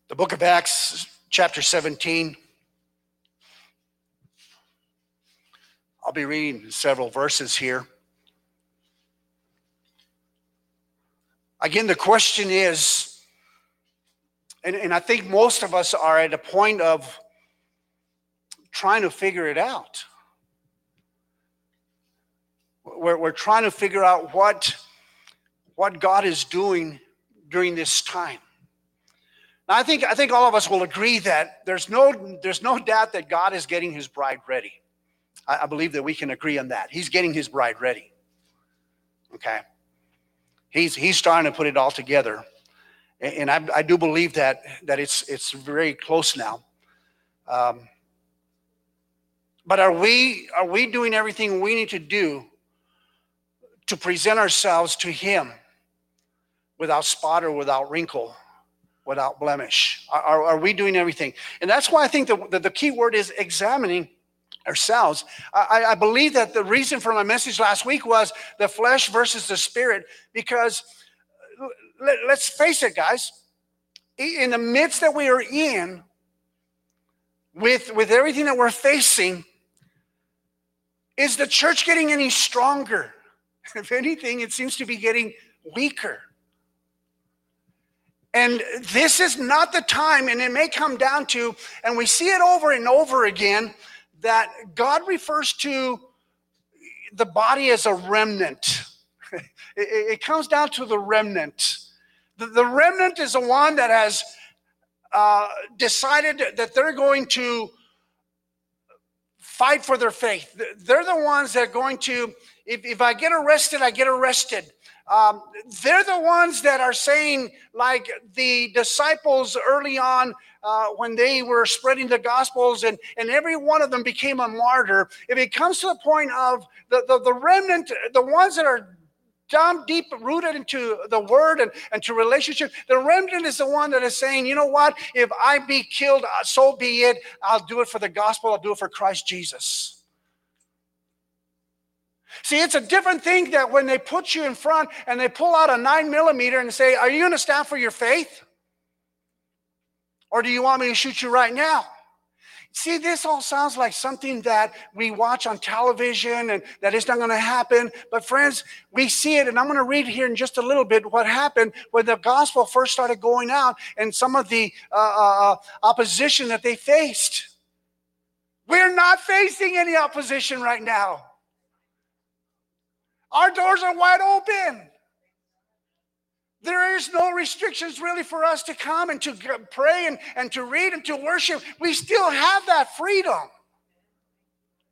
The book of Acts, chapter seventeen. I'll be reading several verses here. Again, the question is, And, and I think most of us are at a point of trying to figure it out. We're, we're trying to figure out what, what God is doing during this time. Now, I think I think all of us will agree that there's no there's no doubt that God is getting His bride ready. I, I believe that we can agree on that. He's getting His bride ready. Okay, he's he's starting to put it all together. And I, I do believe that that it's it's very close now. Um, but are we are we doing everything we need to do to present ourselves to Him without spot or without wrinkle, without blemish? Are, are, are we doing everything? And that's why I think that the, the key word is examining ourselves. I, I believe that the reason for my message last week was the flesh versus the spirit, because let's face it, guys, in the midst that we are in, with, with everything that we're facing, is the church getting any stronger? If anything, it seems to be getting weaker. And this is not the time, and it may come down to, and we see it over and over again, that God refers to the body as a remnant. It comes down to the remnant. The remnant is the one that has uh, decided that they're going to fight for their faith. They're the ones that are going to, if, if I get arrested, I get arrested. Um, they're the ones that are saying, like the disciples early on uh, when they were spreading the gospels, and, and every one of them became a martyr. If it comes to the point of the, the, the remnant, the ones that are down deep rooted into the word and, and to relationship, the remnant is the one that is saying, you know what, if I be killed, so be it. I'll do it for the gospel. I'll do it for Christ Jesus. See, it's a different thing that when they put you in front and they pull out a nine millimeter and say, are you going to stand for your faith? Or do you want me to shoot you right now? See, this all sounds like something that we watch on television and that it's not going to happen. But friends, we see it, and I'm going to read here in just a little bit what happened when the gospel first started going out and some of the uh, uh, opposition that they faced. We're not facing any opposition right now. Our doors are wide open. There is no restrictions really for us to come and to pray and, and to read and to worship. We still have that freedom.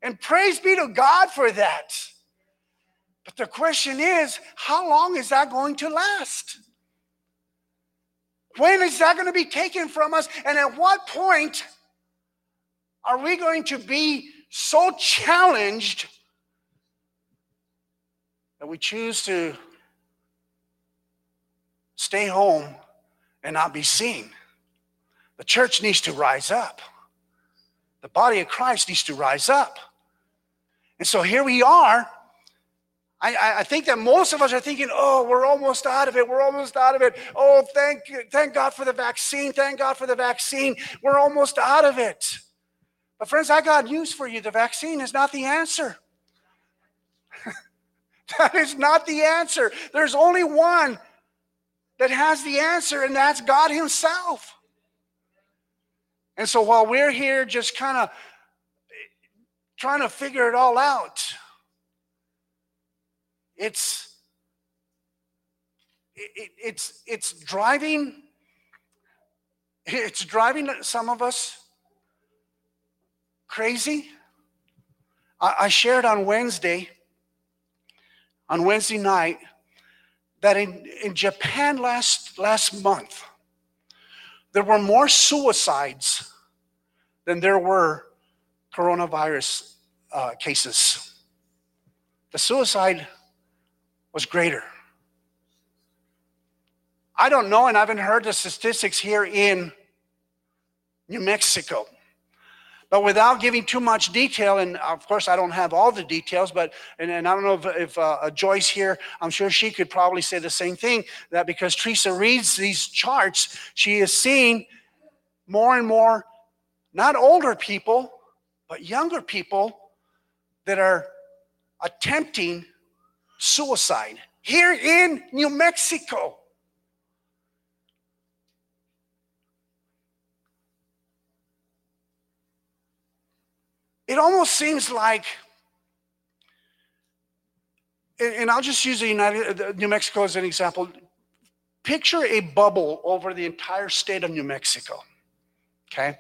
And praise be to God for that. But the question is, how long is that going to last? When is that going to be taken from us? And at what point are we going to be so challenged that we choose to stay home and not be seen? The church needs to rise up. The body of Christ needs to rise up. And so here we are. I, I think that most of us are thinking, oh, we're almost out of it. We're almost out of it. Oh, thank thank God for the vaccine. Thank God for the vaccine. We're almost out of it. But friends, I got news for you. The vaccine is not the answer. That is not the answer. There's only one that has the answer, and that's God himself. And so while we're here just kind of trying to figure it all out, it's it, it's it's driving it's driving some of us crazy. I, I shared on Wednesday on Wednesday night that in, in Japan last last month there were more suicides than there were coronavirus uh, cases. The suicide was greater. I don't know, and I haven't heard the statistics here in New Mexico. But without giving too much detail, and of course I don't have all the details, but and, and I don't know if, if uh, Joyce here, I'm sure she could probably say the same thing, that because Teresa reads these charts, she is seeing more and more, not older people, but younger people that are attempting suicide here in New Mexico. It almost seems like, and I'll just use the United New Mexico as an example. Picture a bubble over the entire state of New Mexico. Okay,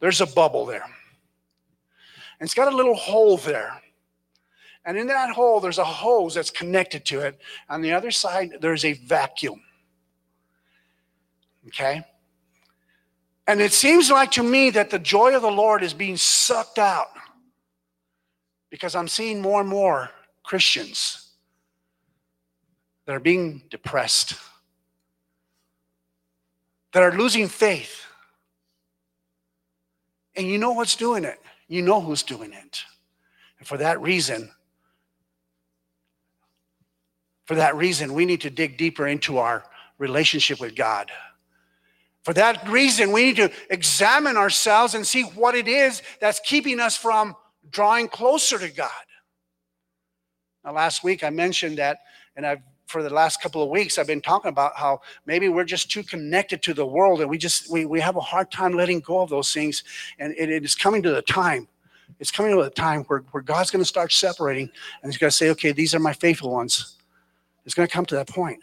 there's a bubble there, and it's got a little hole there. And in that hole, there's a hose that's connected to it. On the other side, there's a vacuum. Okay? And it seems like to me that the joy of the Lord is being sucked out, because I'm seeing more and more Christians that are being depressed, that are losing faith. And you know what's doing it. You know who's doing it. And for that reason, For that reason, we need to dig deeper into our relationship with God. For that reason, we need to examine ourselves and see what it is that's keeping us from drawing closer to God. Now, last week I mentioned that, and I've, for the last couple of weeks, I've been talking about how maybe we're just too connected to the world, and we just we, we have a hard time letting go of those things, and it, it is coming to the time. It's coming to the time where, where God's going to start separating, and he's going to say, okay, these are my faithful ones. It's going to come to that point.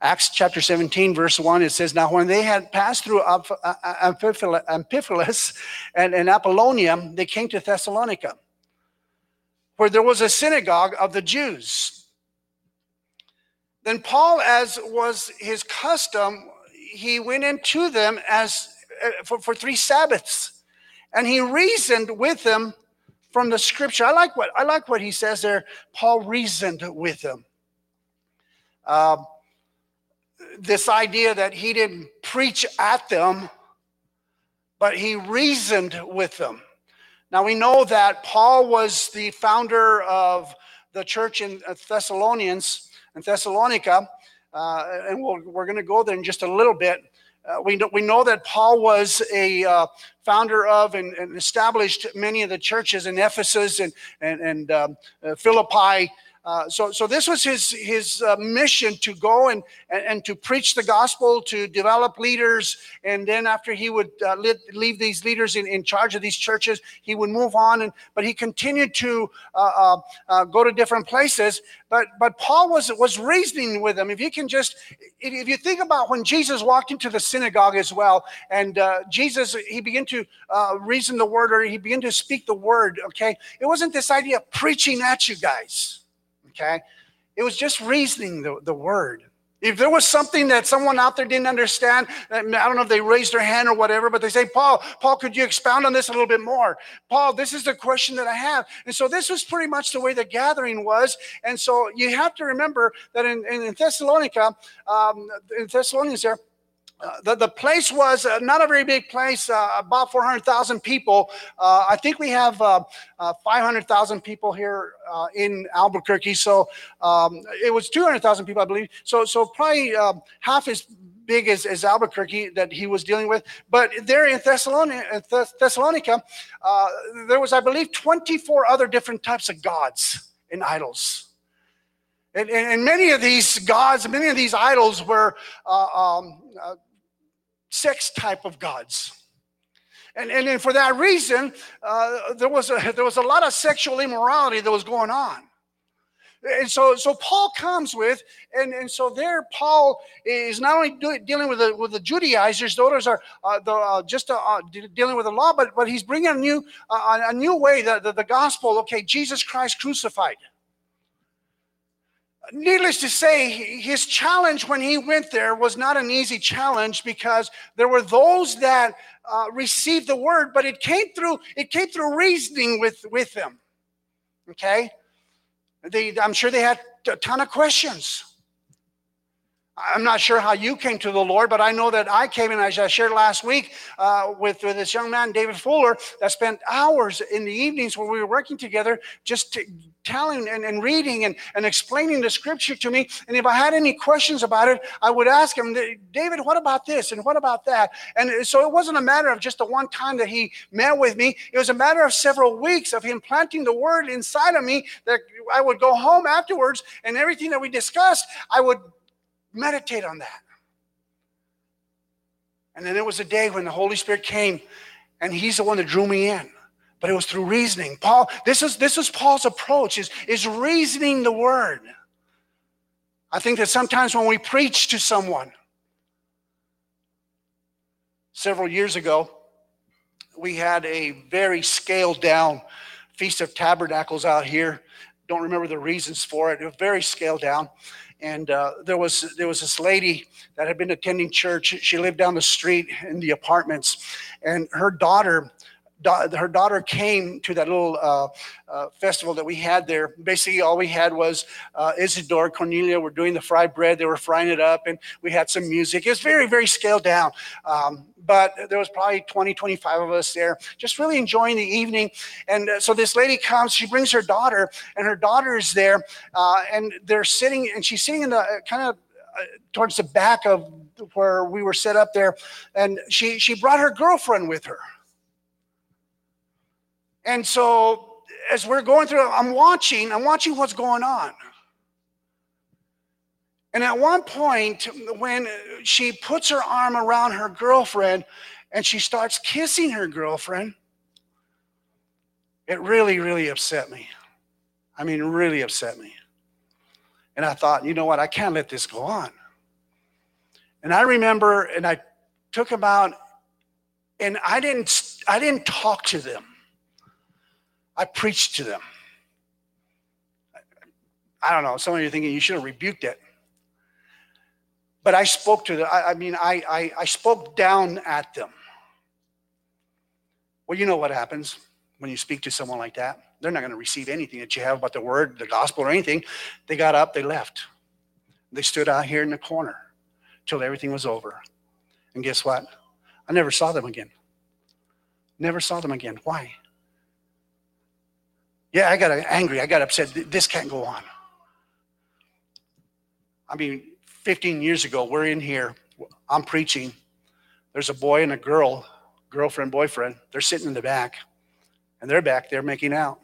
Acts chapter seventeen, verse one, it says, now when they had passed through Amphipolis and, and Apollonia, they came to Thessalonica, where there was a synagogue of the Jews. Then Paul, as was his custom, he went into them as for, for three Sabbaths, and he reasoned with them from the scripture. I like what I like what he says there. Paul reasoned with them. Uh, this idea that he didn't preach at them, but he reasoned with them. Now, we know that Paul was the founder of the church in Thessalonians and Thessalonica, uh, and we'll, we're going to go there in just a little bit. Uh, we, know, we know that Paul was a uh, founder of and, and established many of the churches in Ephesus and, and, and um, uh, Philippi. Uh, so, so this was his his uh, mission, to go and, and and to preach the gospel, to develop leaders, and then after he would uh, lead, leave these leaders in, in charge of these churches, he would move on. And but he continued to uh, uh, go to different places. But but Paul was was reasoning with them. If you can just if you think about when Jesus walked into the synagogue as well, and uh, Jesus he began to uh, reason the word, or he began to speak the word. Okay, it wasn't this idea of preaching at you guys. Okay, it was just reasoning the, the word. If there was something that someone out there didn't understand, I don't know if they raised their hand or whatever, but they say, Paul, Paul, could you expound on this a little bit more? Paul, this is the question that I have. And so this was pretty much the way the gathering was. And so you have to remember that in, in Thessalonica, um, in Thessalonians there, Uh, the, the place was uh, not a very big place, uh, about four hundred thousand people. Uh, I think we have uh, uh, five hundred thousand people here uh, in Albuquerque. So um, it was two hundred thousand people, I believe. So so probably uh, half as big as, as Albuquerque that he was dealing with. But there in Thessalonica, Thessalonica uh, there was, I believe, twenty-four other different types of gods and idols. And, and, and many of these gods, many of these idols were uh, um, uh, sex type of gods. And, and, and for that reason, uh, there was a, there was a lot of sexual immorality that was going on. And so, so Paul comes with, and, and so there Paul is not only do, dealing with the, with the Judaizers, the others are uh, the, uh, just uh, dealing with the law, but, but he's bringing a new, uh, a new way, the, the, the gospel, okay, Jesus Christ crucified. Needless to say, his challenge when he went there was not an easy challenge, because there were those that uh, received the word, but it came through it came through reasoning with, with them. Okay? They, I'm sure they had a ton of questions. I'm not sure how you came to the Lord, but I know that I came, and as I shared last week uh, with, with this young man, David Fuller, that spent hours in the evenings when we were working together just to, telling and, and reading and, and explaining the scripture to me. And if I had any questions about it, I would ask him, David, what about this? And what about that? And so it wasn't a matter of just the one time that he met with me. It was a matter of several weeks of him planting the word inside of me, that I would go home afterwards, and everything that we discussed, I would meditate on that. And then there was a day when the Holy Spirit came, and he's the one that drew me in. But it was through reasoning. Paul, this is this is Paul's approach, is, is reasoning the word. I think that sometimes when we preach to someone, several years ago, we had a very scaled down Feast of Tabernacles out here. Don't remember the reasons for it. It was very scaled down. And uh, there was there was this lady that had been attending church. She lived down the street in the apartments, and her daughter... her daughter came to that little uh, uh, festival that we had there. Basically, all we had was uh, Isidore, Cornelia were doing the fried bread. They were frying it up, and we had some music. It was very, very scaled down. Um, but there was probably twenty, twenty-five of us there, just really enjoying the evening. And uh, so this lady comes. She brings her daughter, and her daughter is there. Uh, and they're sitting, and she's sitting in the uh, kind of uh, towards the back of where we were set up there. And she she brought her girlfriend with her. And so as we're going through, I'm watching, I'm watching what's going on. And at one point, when she puts her arm around her girlfriend and she starts kissing her girlfriend, it really, really upset me. I mean, really upset me. And I thought, you know what, I can't let this go on. And I remember, and I took them out, and I didn't, I didn't talk to them. I preached to them. I don't know. Some of you are thinking you should have rebuked it. But I spoke to them. I, I mean, I, I, I spoke down at them. Well, you know what happens when you speak to someone like that. They're not going to receive anything that you have about the word, the gospel, or anything. They got up. They left. They stood out here in the corner till everything was over. And guess what? I never saw them again. Never saw them again. Why? Yeah, I got angry. I got upset. This can't go on. I mean, fifteen years ago, we're in here. I'm preaching. There's a boy and a girl, girlfriend, boyfriend. They're sitting in the back, and they're back there making out.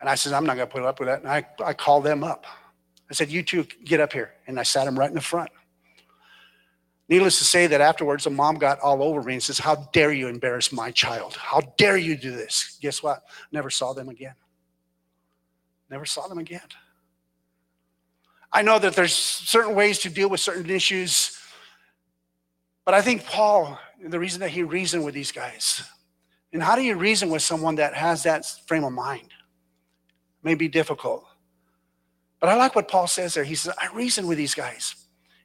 And I said, I'm not going to put up with that. And I, I called them up. I said, you two, get up here. And I sat them right in the front. Needless to say that afterwards, the mom got all over me and says, how dare you embarrass my child? How dare you do this? Guess what? Never saw them again. Never saw them again. I know that there's certain ways to deal with certain issues, but I think Paul, the reason that he reasoned with these guys, and how do you reason with someone that has that frame of mind? It may be difficult. But I like what Paul says there. He says, I reason with these guys.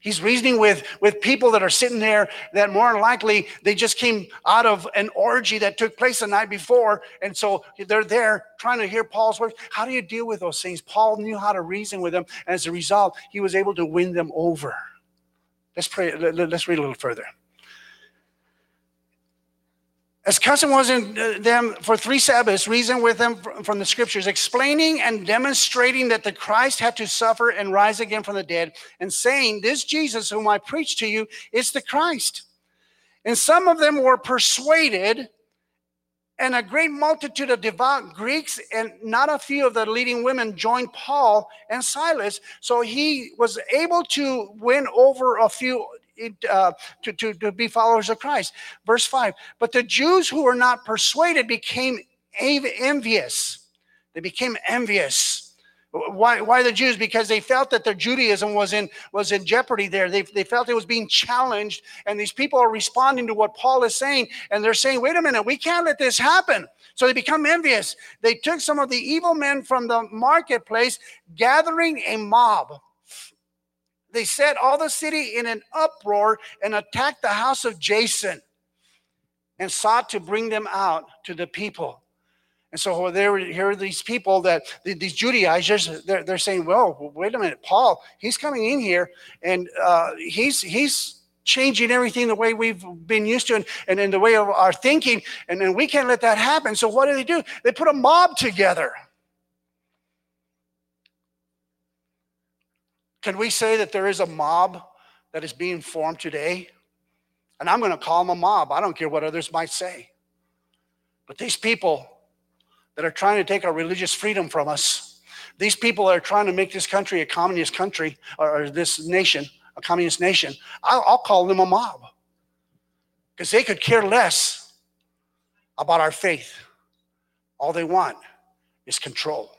He's reasoning with, with people that are sitting there that more than likely they just came out of an orgy that took place the night before. And so they're there trying to hear Paul's words. How do you deal with those things? Paul knew how to reason with them. And as a result, he was able to win them over. Let's pray. Let's read a little further. As custom was in them for three Sabbaths, reason with them from the scriptures, explaining and demonstrating that the Christ had to suffer and rise again from the dead, and saying, this Jesus whom I preach to you is the Christ. And some of them were persuaded, and a great multitude of devout Greeks and not a few of the leading women joined Paul and Silas. So he was able to win over a few It, uh, to, to, to be followers of Christ. Verse five, but the Jews who were not persuaded became envious. They became envious. Why, why the Jews? Because they felt that their Judaism was in, was in jeopardy there. They, they felt it was being challenged, and these people are responding to what Paul is saying, and they're saying, wait a minute, we can't let this happen. So they become envious. They took some of the evil men from the marketplace, gathering a mob. They set all the city in an uproar and attacked the house of Jason and sought to bring them out to the people. And so there, here are these people that, these Judaizers, they're, they're saying, well, wait a minute, Paul, he's coming in here and uh, he's he's changing everything the way we've been used to and, and in the way of our thinking, and, and we can't let that happen. So what do they do? They put a mob together. Can we say that there is a mob that is being formed today? And I'm going to call them a mob. I don't care what others might say. But these people that are trying to take our religious freedom from us, these people that are trying to make this country a communist country, or this nation a communist nation, I'll, I'll call them a mob. Because they could care less about our faith. All they want is control.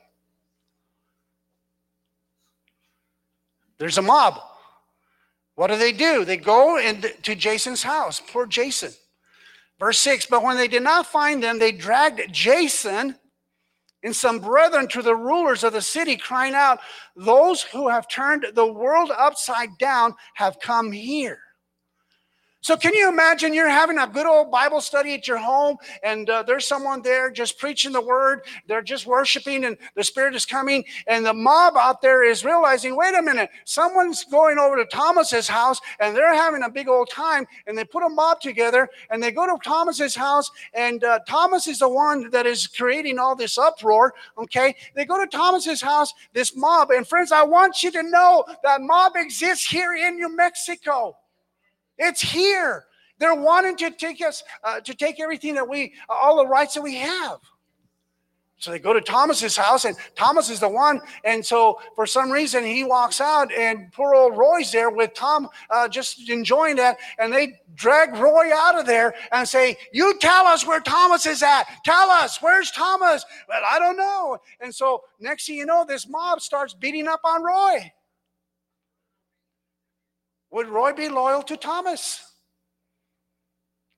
There's a mob. What do they do? They go into to Jason's house. Poor Jason. Verse six, but when they did not find them, they dragged Jason and some brethren to the rulers of the city, crying out, those who have turned the world upside down have come here. So can you imagine you're having a good old Bible study at your home, and uh, there's someone there just preaching the word. They're just worshiping, and the Spirit is coming. And the mob out there is realizing, wait a minute, someone's going over to Thomas's house, and they're having a big old time. And they put a mob together, and they go to Thomas's house, and uh, Thomas is the one that is creating all this uproar, okay? They go to Thomas's house, this mob. And friends, I want you to know that mob exists here in New Mexico. It's here. They're wanting to take us, uh, to take everything that we, uh, all the rights that we have. So they go to Thomas's house, and Thomas is the one. And so for some reason, he walks out, and poor old Roy's there with Tom, uh, just enjoying that. And they drag Roy out of there and say, you tell us where Thomas is at. Tell us, where's Thomas? Well, I don't know. And so next thing you know, this mob starts beating up on Roy. Would Roy be loyal to Thomas?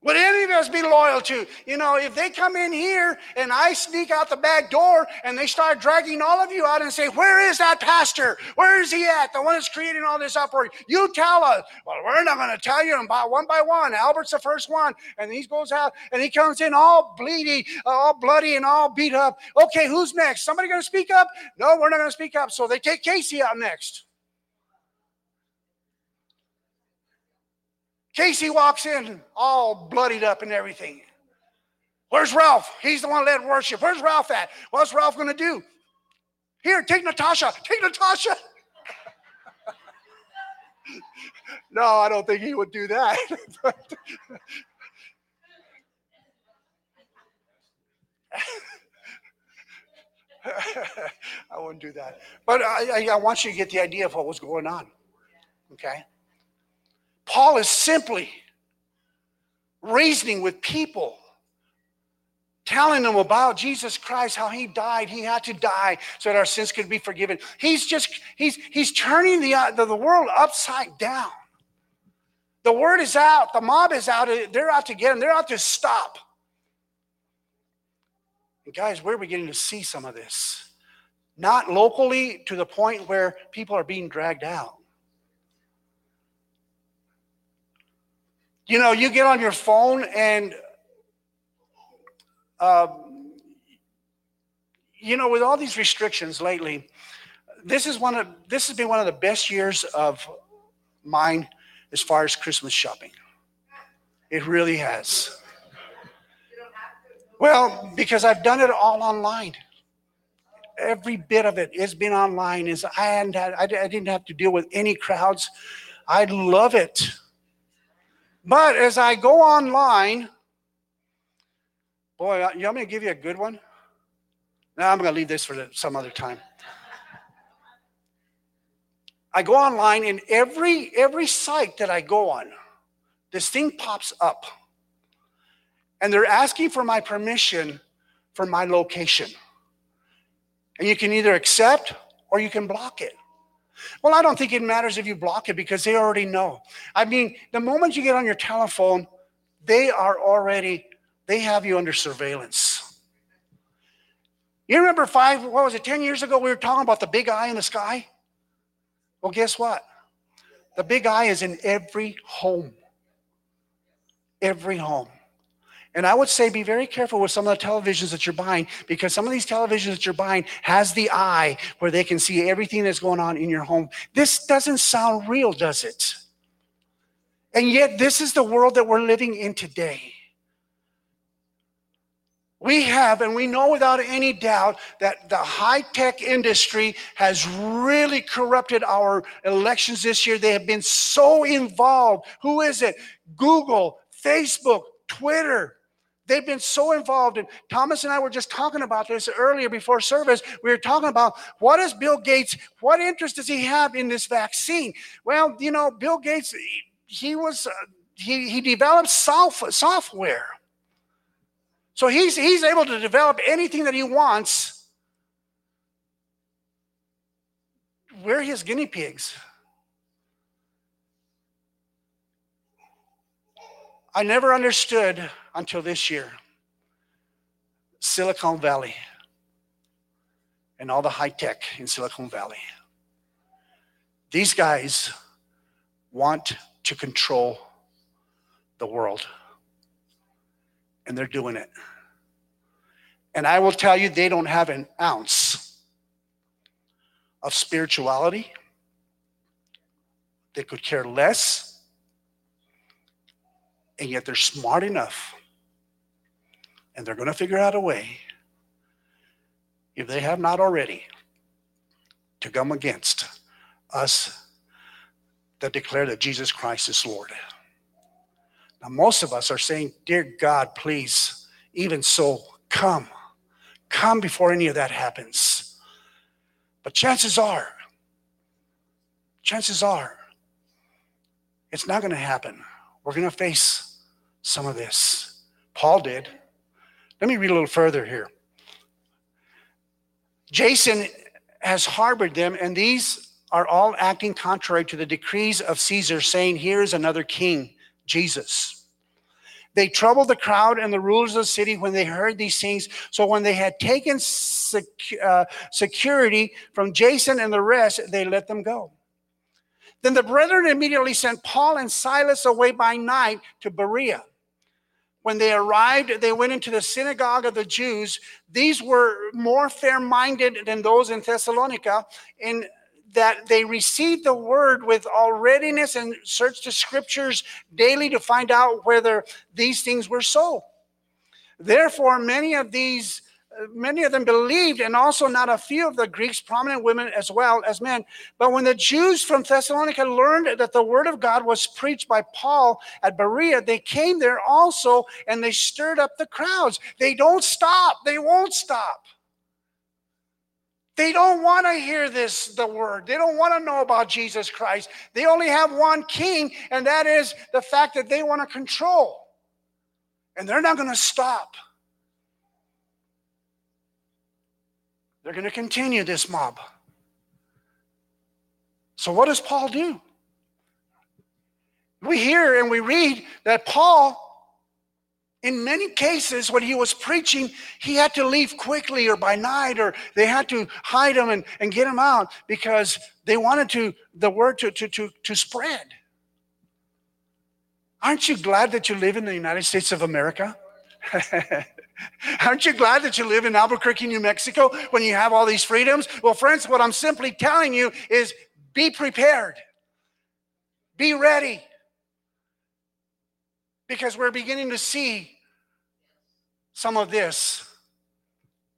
Would any of us be loyal to? You know, if they come in here and I sneak out the back door and they start dragging all of you out and say, where is that pastor? Where is he at? The one that's creating all this uproar. You tell us. Well, we're not going to tell you one by one. Albert's the first one. And he goes out and he comes in all bleedy, all bloody and all beat up. Okay, who's next? Somebody going to speak up? No, we're not going to speak up. So they take Casey out next. Casey walks in all bloodied up and everything. Where's Ralph? He's the one that led worship. Where's Ralph at? What's Ralph going to do? Here, take Natasha. Take Natasha. No, I don't think he would do that. I wouldn't do that. But I, I want you to get the idea of what was going on. Okay? Paul is simply reasoning with people, telling them about Jesus Christ, how he died. He had to die so that our sins could be forgiven. He's just, he's, he's turning the, uh, the, the world upside down. The word is out. The mob is out. They're out to get him. They're out to stop. And guys, we're beginning to see some of this. Not locally to the point where people are being dragged out. You know, you get on your phone and, uh, you know, with all these restrictions lately, this is one of this has been one of the best years of mine as far as Christmas shopping. It really has. Well, because I've done it all online. Every bit of it has been online. Is I hadn't had, I didn't have to deal with any crowds. I love it. But as I go online, boy, you want me to give you a good one? No, I'm going to leave this for some other time. I go online, and every every site that I go on, this thing pops up. And they're asking for my permission for my location. And you can either accept or you can block it. Well, I don't think it matters if you block it because they already know. I mean, the moment you get on your telephone, they are already, they have you under surveillance. You remember five, what was it, ten years ago we were talking about the big eye in the sky? Well, guess what? The big eye is in every home. Every home. And I would say be very careful with some of the televisions that you're buying, because some of these televisions that you're buying has the eye where they can see everything that's going on in your home. This doesn't sound real, does it? And yet this is the world that we're living in today. We have, and we know without any doubt, that the high-tech industry has really corrupted our elections this year. They have been so involved. Who is it? Google, Facebook, Twitter. They've been so involved. And Thomas and I were just talking about this earlier before service. We were talking about what is Bill Gates, what interest does he have in this vaccine? Well, you know, Bill Gates, he was, uh, he, he developed software. So he's, he's able to develop anything that he wants. We're his guinea pigs. I never understood until this year Silicon Valley and all the high tech in Silicon Valley. These guys want to control the world, and they're doing it. And I will tell you, they don't have an ounce of spirituality. They could care less. And yet they're smart enough, and they're going to figure out a way, if they have not already, to come against us that declare that Jesus Christ is Lord. Now, most of us are saying, dear God, please, even so, come. Come before any of that happens. But chances are, chances are, it's not going to happen. We're going to face some of this. Paul did. Let me read a little further here. Jason has harbored them, and these are all acting contrary to the decrees of Caesar, saying, here is another king, Jesus. They troubled the crowd and the rulers of the city when they heard these things. So when they had taken sec- uh, security from Jason and the rest, they let them go. Then the brethren immediately sent Paul and Silas away by night to Berea. When they arrived, they went into the synagogue of the Jews. These were more fair-minded than those in Thessalonica, in that they received the word with all readiness and searched the scriptures daily to find out whether these things were so. Therefore, many of these Many of them believed, and also not a few of the Greeks, prominent women as well as men. But when the Jews from Thessalonica learned that the word of God was preached by Paul at Berea, they came there also, and they stirred up the crowds. They don't stop. They won't stop. They don't want to hear this, the word. They don't want to know about Jesus Christ. They only have one king, and that is the fact that they want to control. And they're not going to stop. They're going to continue this mob. So what does Paul do? We hear and we read that Paul, in many cases, when he was preaching, he had to leave quickly or by night, or they had to hide him and, and get him out because they wanted to the word to, to, to, to spread. Aren't you glad that you live in the United States of America? Aren't you glad that you live in Albuquerque, New Mexico, when you have all these freedoms? Well, friends, what I'm simply telling you is be prepared. Be ready. Because we're beginning to see some of this.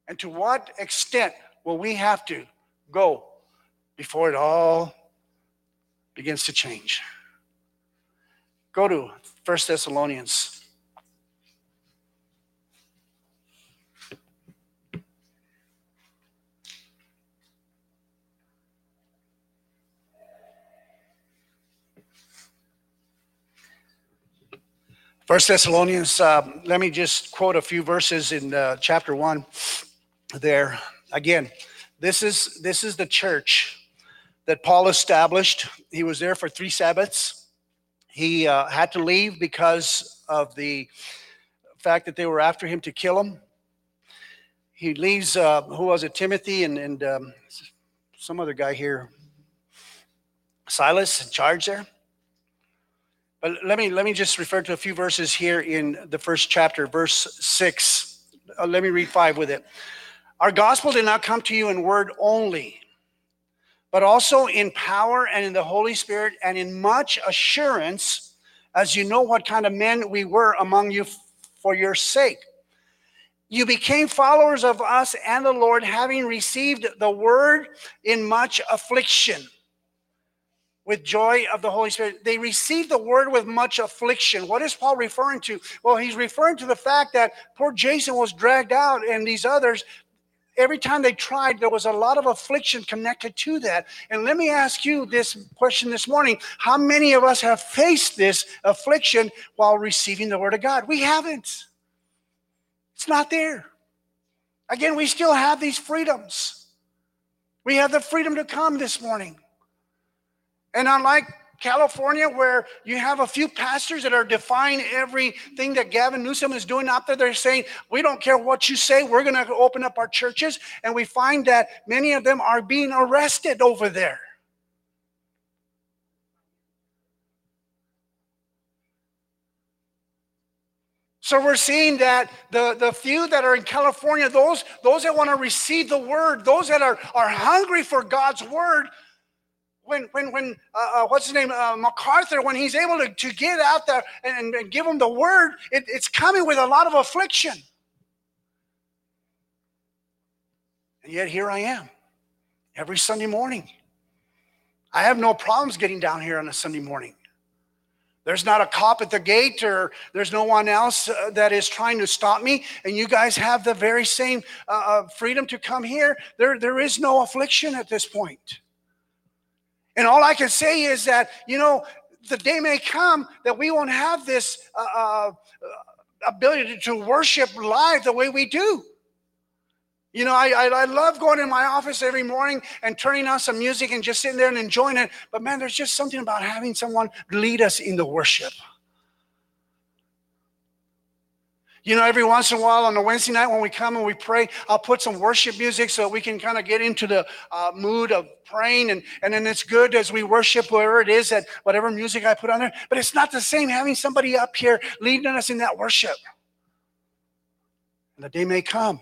And to what extent will we have to go before it all begins to change? Go to First Thessalonians. First Thessalonians, uh, let me just quote a few verses in uh, chapter one there. Again, this is this is the church that Paul established. He was there for three Sabbaths. He uh, had to leave because of the fact that they were after him to kill him. He leaves, uh, who was it, Timothy and, and um, some other guy here, Silas, in charge there. But let me let me just refer to a few verses here in the first chapter, verse six. Uh, let me read five with it. Our gospel did not come to you in word only, but also in power and in the Holy Spirit and in much assurance, as you know what kind of men we were among you f- for your sake. You became followers of us and the Lord, having received the word in much affliction. With joy of the Holy Spirit. They received the word with much affliction. What is Paul referring to? Well, he's referring to the fact that poor Jason was dragged out and these others, every time they tried, there was a lot of affliction connected to that. And let me ask you this question this morning. How many of us have faced this affliction while receiving the word of God? We haven't. It's not there. Again, we still have these freedoms. We have the freedom to come this morning. And unlike California, where you have a few pastors that are defying everything that Gavin Newsom is doing out there, they're saying, we don't care what you say, we're going to open up our churches. And we find that many of them are being arrested over there. So we're seeing that the, the few that are in California, those, those that want to receive the word, those that are, are hungry for God's word, When, when, when, uh, what's his name, uh, MacArthur, when he's able to, to get out there and, and give them the word, it, it's coming with a lot of affliction. And yet here I am, every Sunday morning. I have no problems getting down here on a Sunday morning. There's not a cop at the gate or there's no one else uh, that is trying to stop me. And you guys have the very same uh, freedom to come here. There, there is no affliction at this point. And all I can say is that, you know, the day may come that we won't have this uh, ability to worship live the way we do. You know, I, I I love going in my office every morning and turning on some music and just sitting there and enjoying it. But, man, there's just something about having someone lead us in the worship. You know, every once in a while on a Wednesday night when we come and we pray, I'll put some worship music so we can kind of get into the uh, mood of praying. And, and then it's good as we worship wherever it is, that whatever music I put on there. But it's not the same having somebody up here leading us in that worship. And the day may come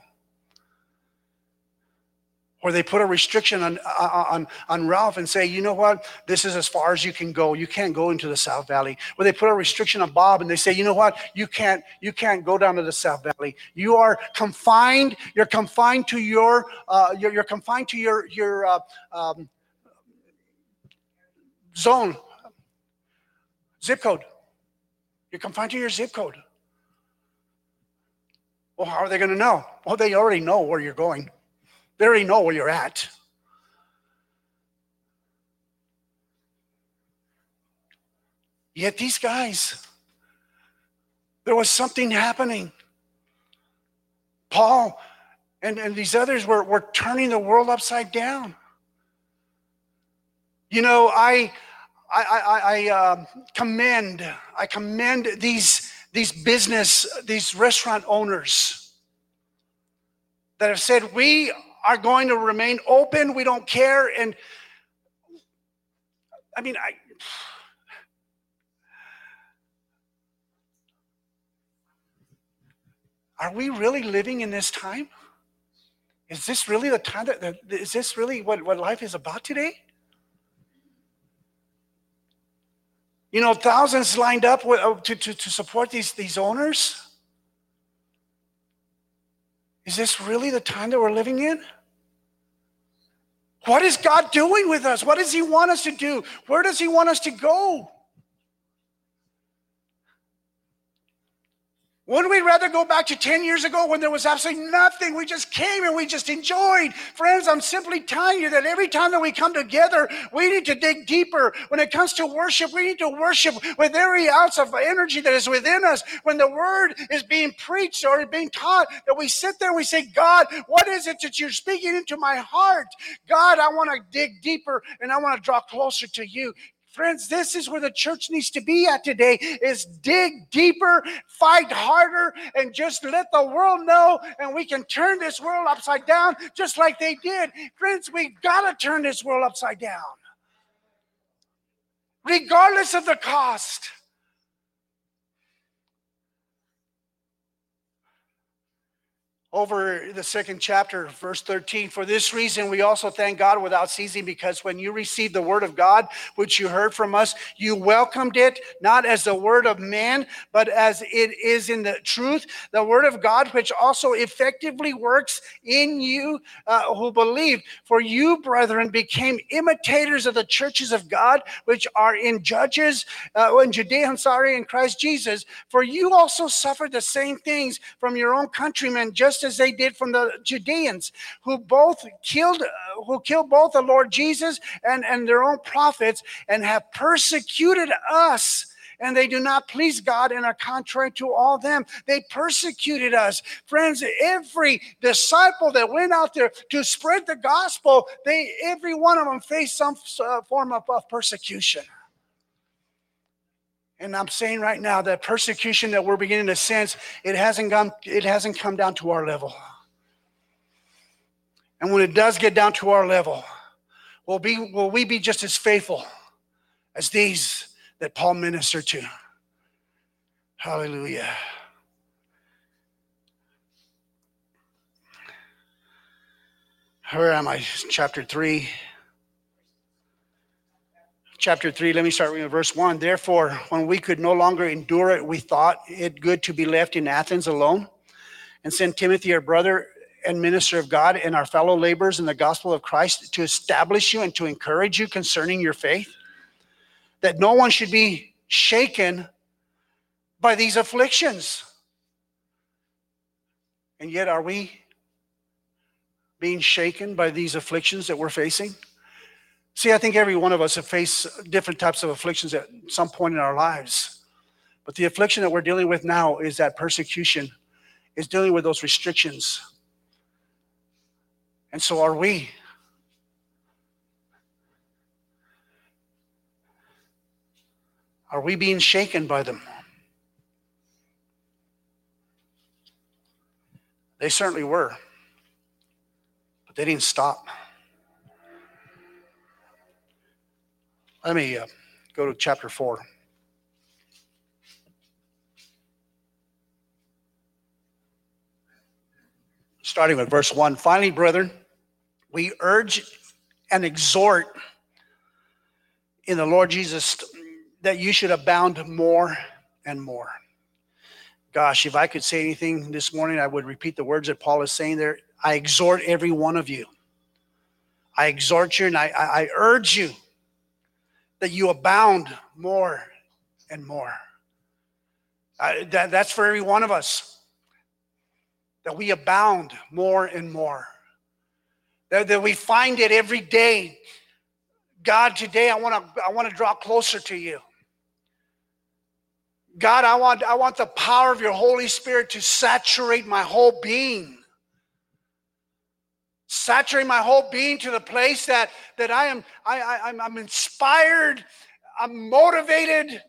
where they put a restriction on, on, on Ralph and say, you know what, this is as far as you can go. You can't go into the South Valley. Where they put a restriction on Bob and they say, you know what, you can't, you can't go down to the South Valley. You are confined. You're confined to your, uh, you're, you're confined to your, your uh, um, zone, zip code. You're confined to your zip code. Well, how are they going to know? Well, they already know where you're going. They already know where you're at. Yet these guys, there was something happening. Paul and, and these others were, were turning the world upside down. You know, I I I, I uh, commend I commend these these business these restaurant owners that have said we. Are going to remain open. We don't care. And I mean, I are we really living in this time? Is this really the time that, is this really what, what life is about today? You know, thousands lined up with, uh, to, to, to support these, these owners. Is this really the time that we're living in? What is God doing with us? What does he want us to do? Where does he want us to go? Wouldn't we rather go back to ten years ago when there was absolutely nothing? We just came and we just enjoyed. Friends, I'm simply telling you that every time that we come together, we need to dig deeper. When it comes to worship, we need to worship with every ounce of energy that is within us. When the word is being preached or being taught, that we sit there and we say, God, what is it that you're speaking into my heart? God, I want to dig deeper and I want to draw closer to you. Friends, this is where the church needs to be at today, is dig deeper, fight harder, and just let the world know, and we can turn this world upside down just like they did. Friends, we've got to turn this world upside down, regardless of the cost. Over the second chapter, verse thirteen, for this reason we also thank God without ceasing, because when you received the word of God, which you heard from us, you welcomed it, not as the word of man, but as it is in the truth, the word of God, which also effectively works in you uh, who believe. For you, brethren, became imitators of the churches of God, which are in Judges, uh, in Judea, I'm sorry, in Christ Jesus. For you also suffered the same things from your own countrymen, just as they did from the Judeans, who both killed who killed both the Lord Jesus and, and their own prophets, and have persecuted us, and they do not please God and are contrary to all them. They persecuted us. Friends, every disciple that went out there to spread the gospel, they every one of them faced some uh, form of, of persecution. And I'm saying right now that persecution that we're beginning to sense, it hasn't come, it hasn't come down to our level. And when it does get down to our level, will be will we be just as faithful as these that Paul ministered to? Hallelujah. Where am I? Chapter three. Chapter three, let me start with verse one. Therefore, when we could no longer endure it, we thought it good to be left in Athens alone, and sent Timothy, our brother and minister of God, and our fellow laborers in the gospel of Christ, to establish you and to encourage you concerning your faith, that no one should be shaken by these afflictions. And yet, are we being shaken by these afflictions that we're facing? See, I think every one of us have faced different types of afflictions at some point in our lives. But the affliction that we're dealing with now is that persecution, is dealing with those restrictions. And so are we. Are we being shaken by them? They certainly were, but they didn't stop. Let me uh, go to chapter four. Starting with verse one. Finally, brethren, we urge and exhort in the Lord Jesus that you should abound more and more. Gosh, if I could say anything this morning, I would repeat the words that Paul is saying there. I exhort every one of you. I exhort you and I, I, I urge you that you abound more and more. Uh, that, that's for every one of us. That we abound more and more. That, that we find it every day. God, today I want to I want to draw closer to you. God, I want I want the power of your Holy Spirit to saturate my whole being. Saturate my whole being to the place that, that I am I, I I'm, I'm inspired, I'm motivated,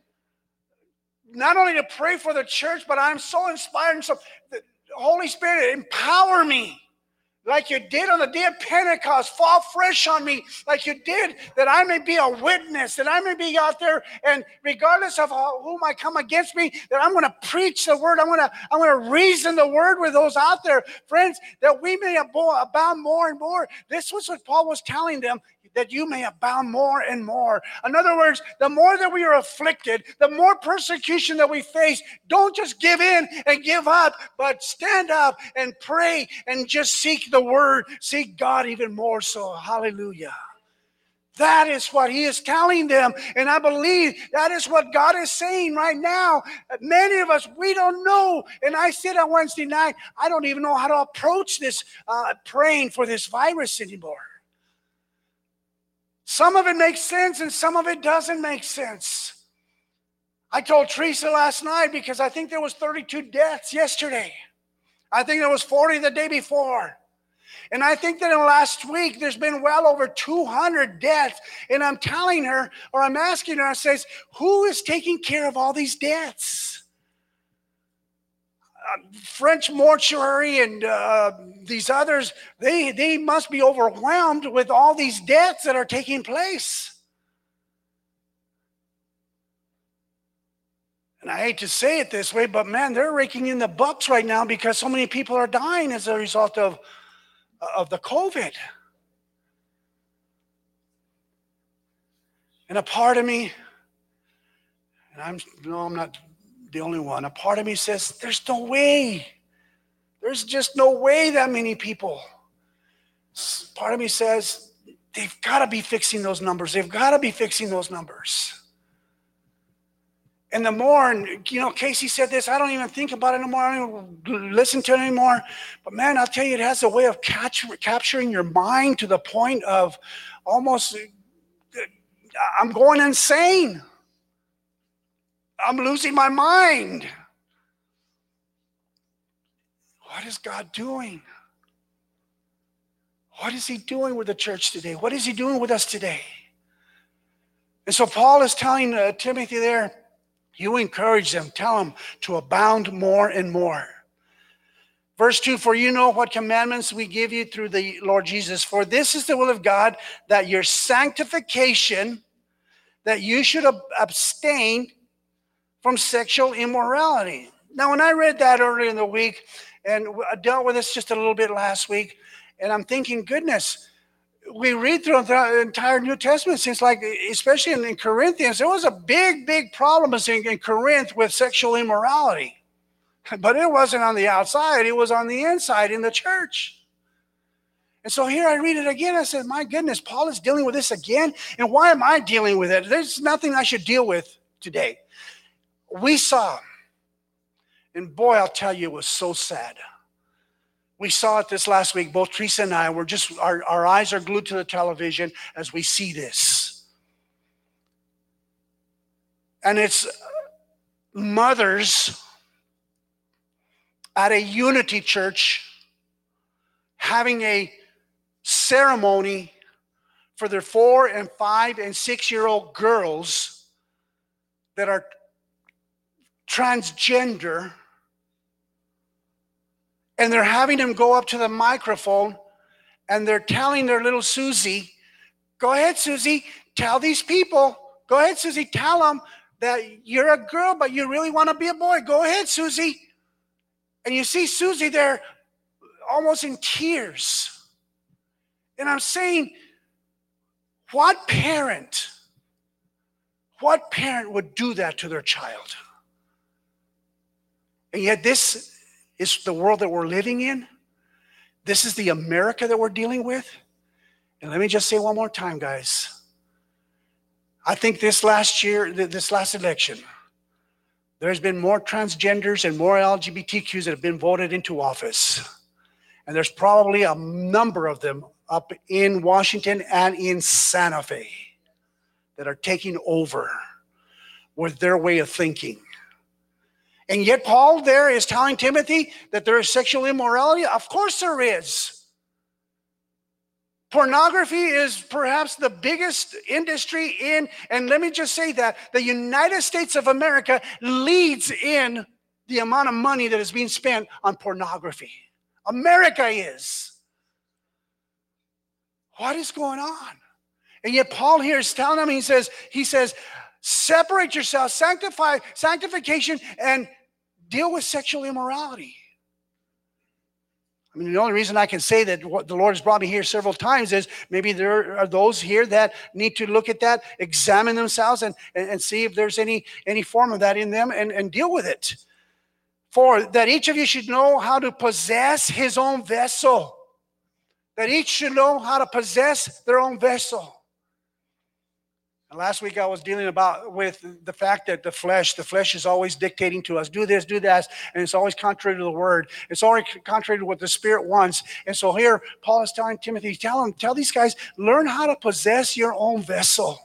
not only to pray for the church, but I'm so inspired. And so, the Holy Spirit, empower me, like you did on the day of Pentecost. Fall fresh on me like you did, that I may be a witness, that I may be out there, and regardless of who might come against me, that I'm going to preach the word. I'm going to I'm going to reason the word with those out there, friends, that we may abound more and more. This was what Paul was telling them, that you may abound more and more. In other words, the more that we are afflicted, the more persecution that we face, don't just give in and give up, but stand up and pray and just seek the word, seek God even more so. Hallelujah. That is what he is telling them, and I believe that is what God is saying right now. Many of us, we don't know, and I said on Wednesday night, I don't even know how to approach this uh, praying for this virus anymore. Some of it makes sense and some of it doesn't make sense. I told Teresa last night, because I think there was thirty-two deaths yesterday. I think there was forty the day before. And I think that in the last week, there's been well over two hundred deaths. And I'm telling her, or I'm asking her, I says, who is taking care of all these deaths? Uh, French mortuary and... Uh, These others, they, they must be overwhelmed with all these deaths that are taking place. And I hate to say it this way, but man, they're raking in the bucks right now because so many people are dying as a result of, of the COVID. And a part of me, and I'm no, I'm not the only one, a part of me says, there's no way. There's just no way that many people. Part of me says, they've got to be fixing those numbers. They've got to be fixing those numbers. And the more, and you know, Casey said this, I don't even think about it anymore. I don't even listen to it anymore. But man, I'll tell you, it has a way of catch, capturing your mind to the point of almost, I'm going insane. I'm losing my mind. What is God doing? What is he doing with the church today? What is he doing with us today? And so Paul is telling uh, Timothy there, you encourage them, tell them to abound more and more. Verse two, for you know what commandments we give you through the Lord Jesus. For this is the will of God, that your sanctification, that you should ab- abstain from sexual immorality. Now, when I read that earlier in the week, and I dealt with this just a little bit last week, and I'm thinking, goodness, we read through the entire New Testament. It seems like, especially in Corinthians, there was a big, big problem in Corinth with sexual immorality. But it wasn't on the outside. It was on the inside in the church. And so here I read it again. I said, my goodness, Paul is dealing with this again? And why am I dealing with it? There's nothing I should deal with today. We saw And boy, I'll tell you, it was so sad. We saw it this last week. Both Teresa and I were just, our, our eyes are glued to the television as we see this. And it's mothers at a unity church having a ceremony for their four and five and six-year-old girls that are transgender, and they're having them go up to the microphone and they're telling their little Susie, go ahead, Susie, tell these people, go ahead, Susie, tell them that you're a girl, but you really want to be a boy. Go ahead, Susie. And you see Susie there almost in tears. And I'm saying, what parent, what parent would do that to their child? And yet this is the world that we're living in. This is the America that we're dealing with. And let me just say one more time, guys. I think this last year, this last election, there's been more transgenders and more L G B T Qs that have been voted into office. And there's probably a number of them up in Washington and in Santa Fe that are taking over with their way of thinking. And yet Paul there is telling Timothy that there is sexual immorality. Of course there is. Pornography is perhaps the biggest industry in, and let me just say that, the United States of America leads in the amount of money that is being spent on pornography. America is. What is going on? And yet Paul here is telling them, he says, he says, separate yourself, sanctify, sanctification, and deal with sexual immorality. I mean, the only reason I can say that what the Lord has brought me here several times is maybe there are those here that need to look at that, examine themselves, and, and, and see if there's any, any form of that in them and, and deal with it. For that each of you should know how to possess his own vessel. That each should know how to possess their own vessel. And last week I was dealing about with the fact that the flesh, the flesh is always dictating to us. Do this, do that. And it's always contrary to the word. It's always contrary to what the spirit wants. And so here Paul is telling Timothy, tell him, tell these guys, learn how to possess your own vessel.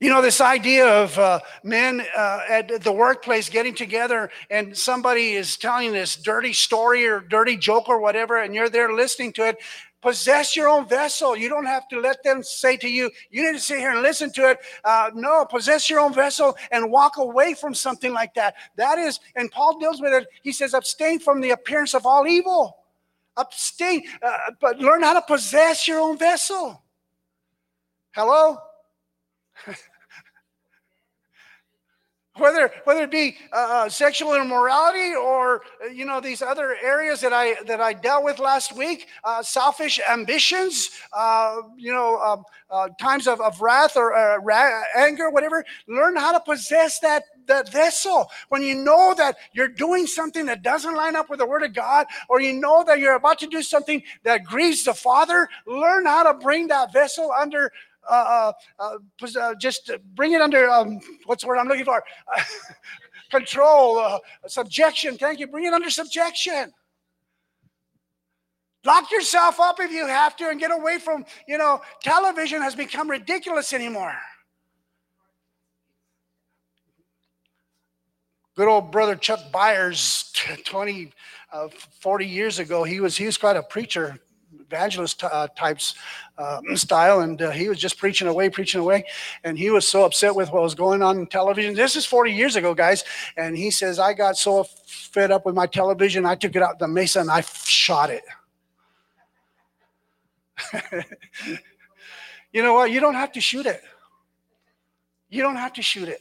You know, this idea of uh, men uh, at the workplace getting together and somebody is telling this dirty story or dirty joke or whatever, and you're there listening to it. Possess your own vessel. You don't have to let them say to you, you need to sit here and listen to it. Uh, no, possess your own vessel and walk away from something like that. That is, and Paul deals with it. He says, abstain from the appearance of all evil. Abstain, uh, but learn how to possess your own vessel. Hello? Whether whether it be uh, sexual immorality or you know these other areas that I that I dealt with last week, uh, selfish ambitions, uh, you know uh, uh, times of, of wrath or uh, ra- anger, whatever. Learn how to possess that that vessel. When you know that you're doing something that doesn't line up with the Word of God, or you know that you're about to do something that grieves the Father, learn how to bring that vessel under. Uh, uh, uh, just bring it under, um, what's the word I'm looking for? Uh, control, uh, subjection. Thank you. Bring it under subjection. Lock yourself up if you have to and get away from, you know, television has become ridiculous anymore. Good old brother Chuck Byers, twenty, forty years ago, he was, he was quite a preacher. Evangelist uh, types uh, style, and uh, he was just preaching away, preaching away, and he was so upset with what was going on in television. This is forty years ago, guys, and he says, I got so fed up with my television, I took it out the mesa and I shot it. You know what? You don't have to shoot it. You don't have to shoot it.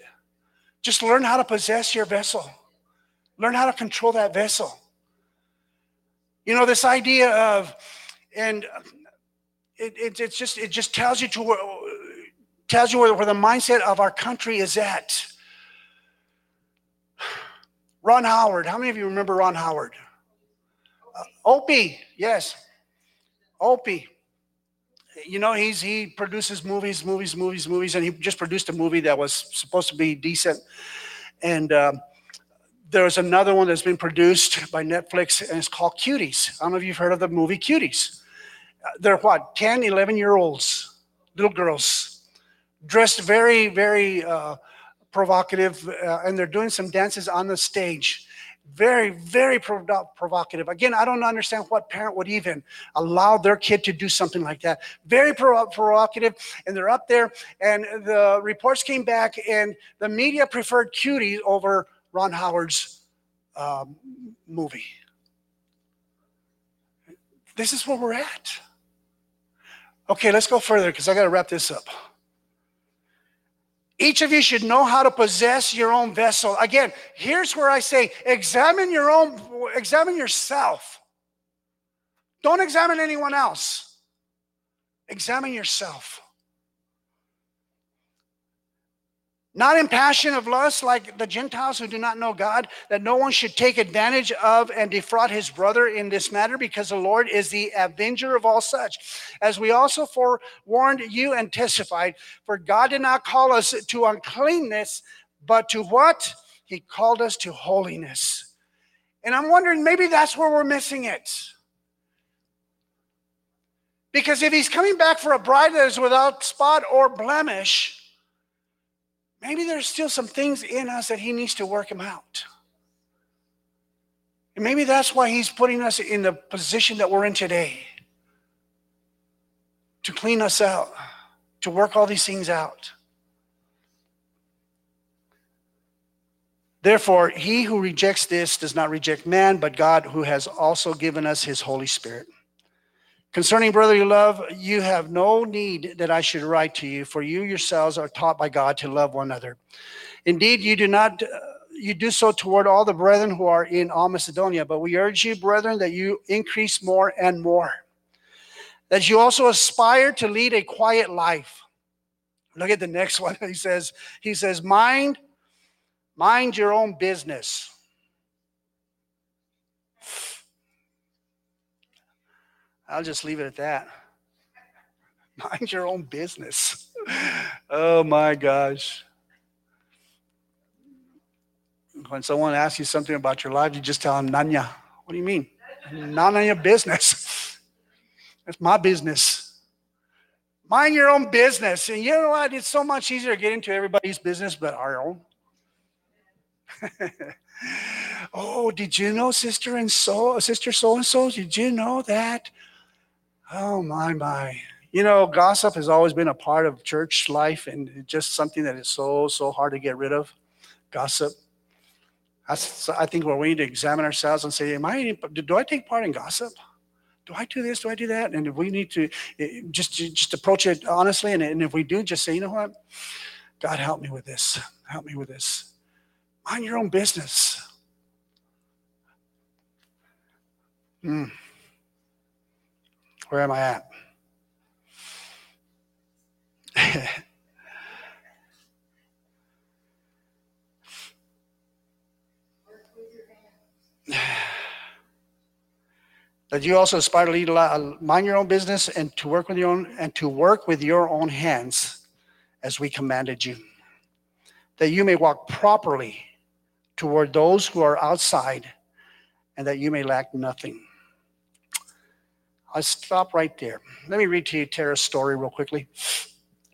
Just learn how to possess your vessel. Learn how to control that vessel. You know, this idea of, and it, it it's just it just tells you to tells you where, where the mindset of our country is at. Ron Howard, how many of you remember Ron Howard? Uh, Opie, yes, Opie. You know, he's he produces movies, movies, movies, movies, and he just produced a movie that was supposed to be decent, and. Um, There's another one that's been produced by Netflix, and it's called Cuties. I don't know if you've heard of the movie Cuties. They're what, ten, eleven-year-olds, little girls, dressed very, very uh, provocative, uh, and they're doing some dances on the stage. Very, very prov- provocative. Again, I don't understand what parent would even allow their kid to do something like that. Very pro- provocative, and they're up there, and the reports came back, and the media preferred Cuties over Ron Howard's um, movie. This is where we're at. Okay, let's go further because I got to wrap this up. Each of you should know how to possess your own vessel. Again, here's where I say, examine your own, examine yourself. Don't examine anyone else. Examine yourself. Not in passion of lust like the Gentiles who do not know God, that no one should take advantage of and defraud his brother in this matter, because the Lord is the avenger of all such. As we also forewarned you and testified, for God did not call us to uncleanness, but to what? He called us to holiness. And I'm wondering, maybe that's where we're missing it. Because if he's coming back for a bride that is without spot or blemish, maybe there's still some things in us that he needs to work them out. And maybe that's why he's putting us in the position that we're in today. To clean us out. To work all these things out. Therefore, he who rejects this does not reject man, but God, who has also given us his Holy Spirit. Concerning brotherly love, you have no need that I should write to you, for you yourselves are taught by God to love one another. Indeed, you do not uh, you do so toward all the brethren who are in all Macedonia. But we urge you, brethren, that you increase more and more, that you also aspire to lead a quiet life. Look at the next one. He says, he says, mind, mind your own business. I'll just leave it at that. Mind your own business. Oh, my gosh. When someone asks you something about your life, you just tell them, Nanya. What do you mean? None of your business. That's my business. Mind your own business. And you know what? It's so much easier to get into everybody's business but our own. Oh, did you know, sister and so, sister so-and-so? Did you know that? Oh, my, my. You know, gossip has always been a part of church life, and just something that is so, so hard to get rid of, gossip. That's, I think, where we need to examine ourselves and say, am I, do I take part in gossip? Do I do this? Do I do that? And if we need to just, just approach it honestly, and, and if we do, just say, you know what? God, help me with this. Help me with this. Mind your own business. Mm. Where am I at? That you also aspire to lead a lot, mind your own business, and to work with your own and to work with your own hands, as we commanded you, that you may walk properly toward those who are outside, and that you may lack nothing. I'll stop right there. Let me read to you Tara's story real quickly,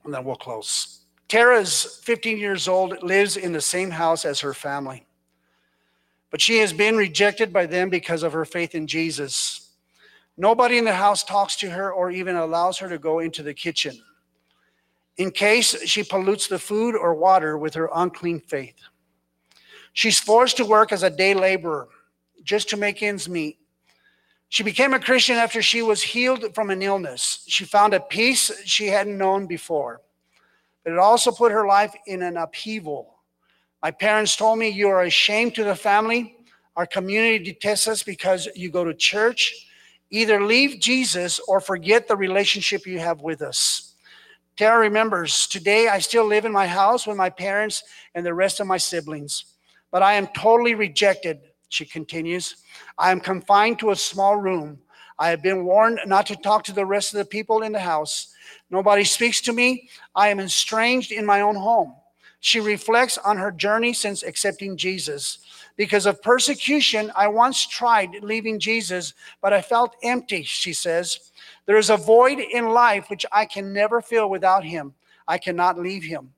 and then we'll close. Tara is fifteen years old, lives in the same house as her family. But she has been rejected by them because of her faith in Jesus. Nobody in the house talks to her or even allows her to go into the kitchen, in case she pollutes the food or water with her unclean faith. She's forced to work as a day laborer just to make ends meet. She became a Christian after she was healed from an illness. She found a peace she hadn't known before, but it also put her life in an upheaval. My parents told me, you are a shame to the family. Our community detests us because you go to church. Either leave Jesus or forget the relationship you have with us. Tara remembers, today I still live in my house with my parents and the rest of my siblings, but I am totally rejected, she continues. I am confined to a small room. I have been warned not to talk to the rest of the people in the house. Nobody speaks to me. I am estranged in my own home. She reflects on her journey since accepting Jesus. Because of persecution, I once tried leaving Jesus, but I felt empty, she says. There is a void in life which I can never fill without him. I cannot leave him.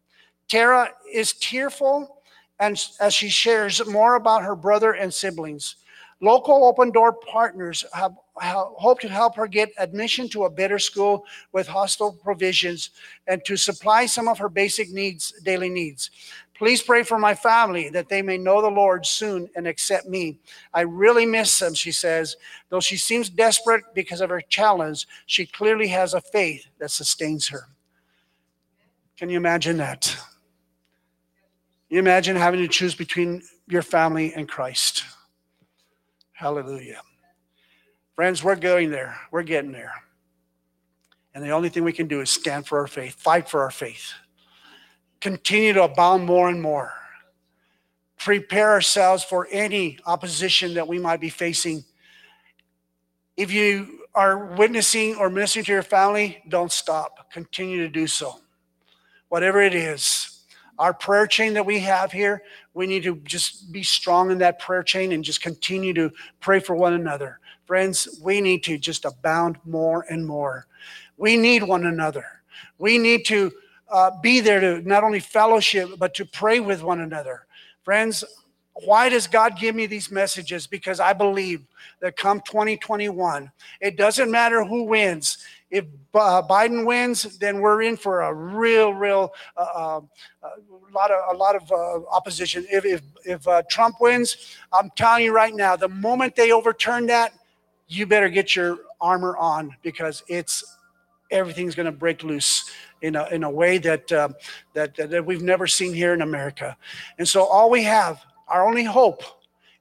Tara is tearful and as she shares more about her brother and siblings. Local open door partners have, have hoped to help her get admission to a better school with hostel provisions and to supply some of her basic needs, daily needs. Please pray for my family that they may know the Lord soon and accept me. I really miss them, she says. Though she seems desperate because of her challenge, she clearly has a faith that sustains her. Can you imagine that? Can you imagine having to choose between your family and Christ? Hallelujah. Friends, we're going there. We're getting there. And the only thing we can do is stand for our faith, fight for our faith. Continue to abound more and more. Prepare ourselves for any opposition that we might be facing. If you are witnessing or ministering to your family, don't stop. Continue to do so. Whatever it is, our prayer chain that we have here, we need to just be strong in that prayer chain and just continue to pray for one another. Friends, we need to just abound more and more. We need one another. We need to Uh, be there to not only fellowship, but to pray with one another. Friends, why does God give me these messages? Because I believe that come twenty twenty-one, it doesn't matter who wins. If uh, Biden wins, then we're in for a real, real uh, uh, lot of a lot of uh, opposition. If if, if uh, Trump wins, I'm telling you right now, the moment they overturn that, you better get your armor on, because it's everything's going to break loose in a in a way that, uh, that that we've never seen here in America. And so all we have, our only hope,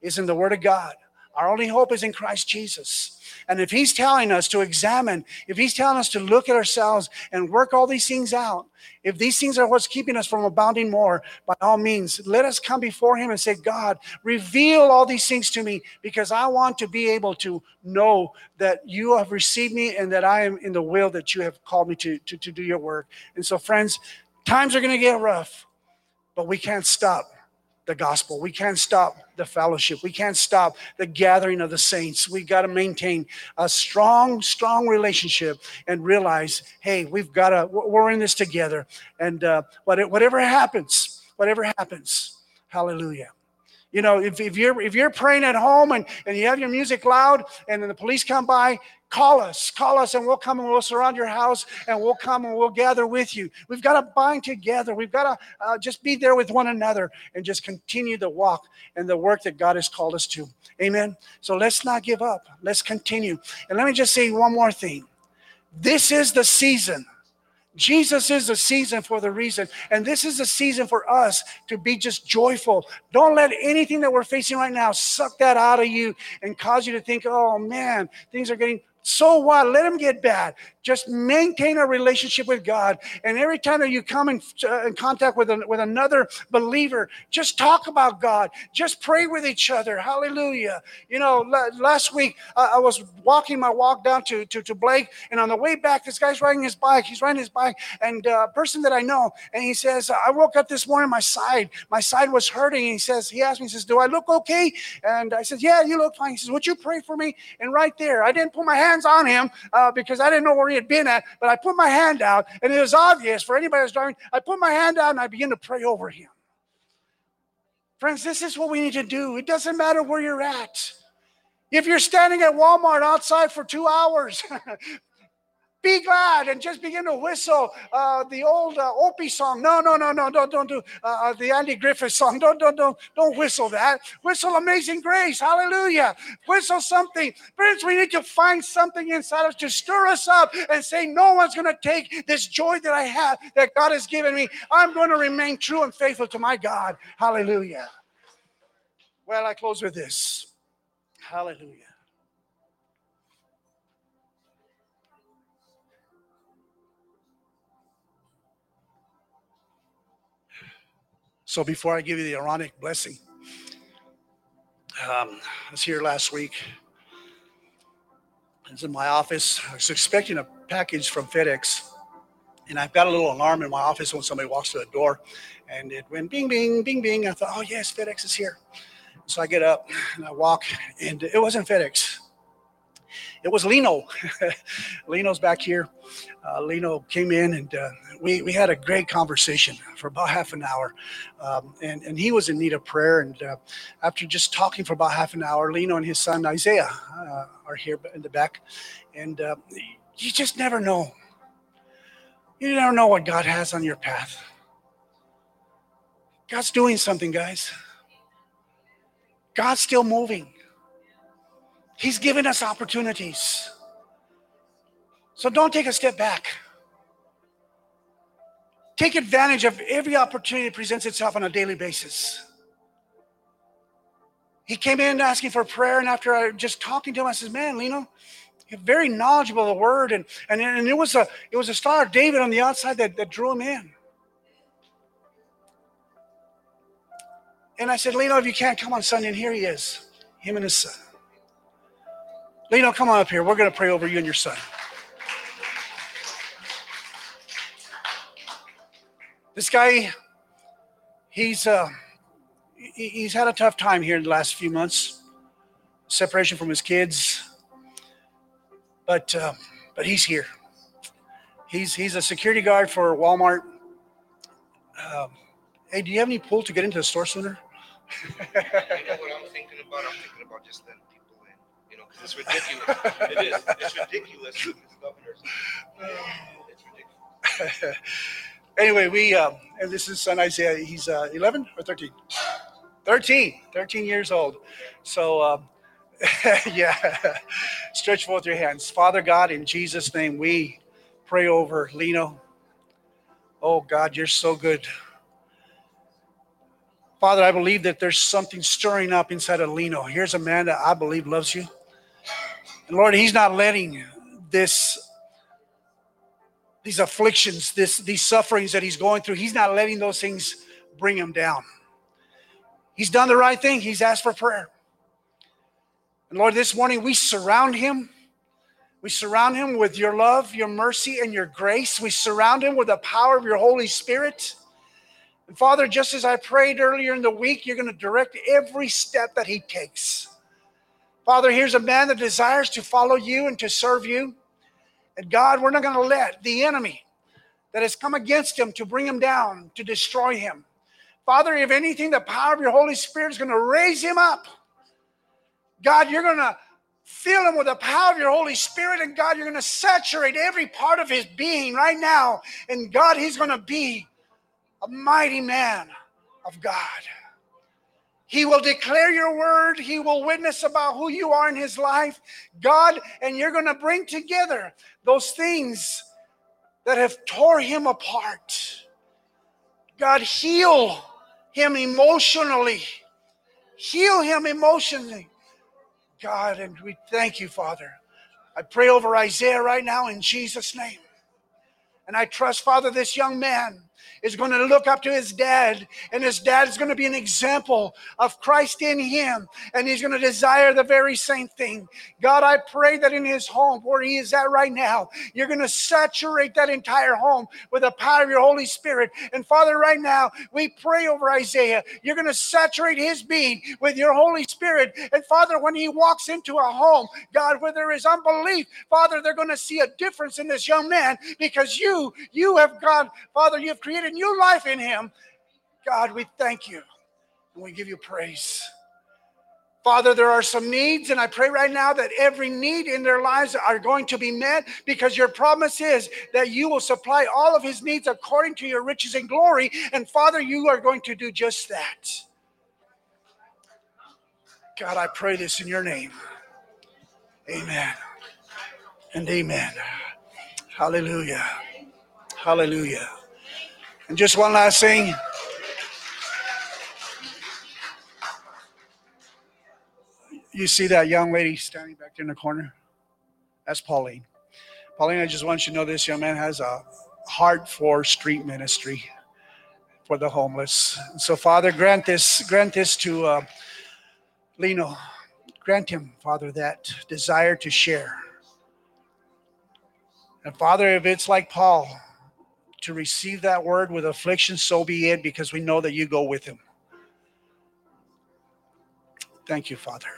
is in the Word of God. Our only hope is in Christ Jesus. And if he's telling us to examine, if he's telling us to look at ourselves and work all these things out, if these things are what's keeping us from abounding more, by all means, let us come before him and say, God, reveal all these things to me, because I want to be able to know that you have received me and that I am in the will that you have called me to, to, to do your work. And so, friends, times are going to get rough, but we can't stop the gospel. We can't stop the fellowship. We can't stop the gathering of the saints. We got to maintain a strong, strong relationship and realize, hey, we've got to, we're in this together. And uh, whatever happens, whatever happens, hallelujah. You know, if, if you're if you're praying at home and, and you have your music loud and then the police come by, call us, call us, and we'll come and we'll surround your house, and we'll come and we'll gather with you. We've got to bind together. We've got to uh, just be there with one another and just continue the walk and the work that God has called us to. Amen. So let's not give up. Let's continue. And let me just say one more thing. This is the season. Jesus is the season for the reason. And this is the season for us to be just joyful. Don't let anything that we're facing right now suck that out of you and cause you to think, oh, man, things are getting so what? Let them get bad. Just maintain a relationship with God. And every time that you come in, uh, in contact with, an, with another believer, just talk about God. Just pray with each other. Hallelujah. You know, l- last week uh, I was walking my walk down to, to, to Blake. And on the way back, this guy's riding his bike. He's riding his bike. And a uh, person that I know, and he says, I woke up this morning, my side. My side was hurting. And he says, he asked me, he says, do I look okay? And I said, yeah, you look fine. He says, would you pray for me? And right there, I didn't put my hand on him uh, because I didn't know where he had been at, but I put my hand out, and it was obvious for anybody that's driving. I put my hand out and I began to pray over him. Friends, this is what we need to do. It doesn't matter where you're at. If you're standing at Walmart outside for two hours, be glad and just begin to whistle uh, the old uh, Opie song. No, no, no, no, don't, don't do uh, the Andy Griffith song. Don't, don't, don't, don't whistle that. Whistle Amazing Grace. Hallelujah. Whistle something. Friends, we need to find something inside us to stir us up and say, no one's going to take this joy that I have, that God has given me. I'm going to remain true and faithful to my God. Hallelujah. Well, I close with this. Hallelujah. So before I give you the Aaronic blessing, um, I was here last week. I was in my office. I was expecting a package from FedEx, and I've got a little alarm in my office when somebody walks to the door, and it went bing, bing, bing, bing. I thought, oh, yes, FedEx is here. So I get up, and I walk, and it wasn't FedEx. It was Lino. Lino's back here. Uh, Lino came in, and uh, we, we had a great conversation for about half an hour. Um, and, and he was in need of prayer. And uh, after just talking for about half an hour, Lino and his son Isaiah uh, are here in the back. And uh, you just never know. You never know what God has on your path. God's doing something, guys. God's still moving. He's given us opportunities. So don't take a step back. Take advantage of every opportunity that presents itself on a daily basis. He came in asking for prayer, and after I just talking to him, I said, man, Lino, you're very knowledgeable of the word. And, and, and it was a it was a Star of David on the outside that, that drew him in. And I said, Lino, if you can't come on Sunday, and here he is, him and his son. Lino, come on up here. We're going to pray over you and your son. This guy, he's uh, he's had a tough time here in the last few months. Separation from his kids, but uh, but he's here. He's he's a security guard for Walmart. Um, hey, do you have any pull to get into the store sooner? You know what I'm thinking about? I'm thinking about just letting people. It's ridiculous. It is. It's ridiculous. It's ridiculous. Anyway, we, um, and this is son Isaiah. He's uh, eleven or thirteen? thirteen. thirteen years old. So um, Yeah. Stretch forth your hands. Father God, in Jesus' name, we pray over Lino. Oh, God, you're so good. Father, I believe that there's something stirring up inside of Lino. Here's a man that I believe loves you. And, Lord, he's not letting this, these afflictions, this, these sufferings that he's going through, he's not letting those things bring him down. He's done the right thing. He's asked for prayer. And, Lord, this morning we surround him. We surround him with your love, your mercy, and your grace. We surround him with the power of your Holy Spirit. And, Father, just as I prayed earlier in the week, you're going to direct every step that he takes. Father, here's a man that desires to follow you and to serve you. And, God, we're not going to let the enemy that has come against him to bring him down, to destroy him. Father, if anything, the power of your Holy Spirit is going to raise him up. God, you're going to fill him with the power of your Holy Spirit. And God, you're going to saturate every part of his being right now. And God, he's going to be a mighty man of God. He will declare your word. He will witness about who you are in his life. God, and you're going to bring together those things that have tore him apart. God, heal him emotionally. Heal him emotionally. God, and we thank you, Father. I pray over Isaiah right now in Jesus' name. And I trust, Father, this young man is going to look up to his dad, and his dad is going to be an example of Christ in him, and he's going to desire the very same thing. God, I pray that in his home, where he is at right now, you're going to saturate that entire home with the power of your Holy Spirit. And Father, right now, we pray over Isaiah. You're going to saturate his being with your Holy Spirit. And Father, when he walks into a home, God, where there is unbelief, Father, they're going to see a difference in this young man, because you, you have, God, Father, you have created new life in him. God, we thank you and we give you praise. Father, there are some needs, and I pray right now that every need in their lives are going to be met, because your promise is that you will supply all of his needs according to your riches and glory. And Father, you are going to do just that. God, I pray this in your name. Amen and amen. Hallelujah. Hallelujah. And just one last thing. You see that young lady standing back there in the corner? That's Pauline. Pauline, I just want you to know this young man has a heart for street ministry, for the homeless. So, Father, grant this, grant this to uh, Lino. Grant him, Father, that desire to share. And, Father, if it's like Paul, to receive that word with affliction, so be it, because we know that you go with him. Thank you, Father.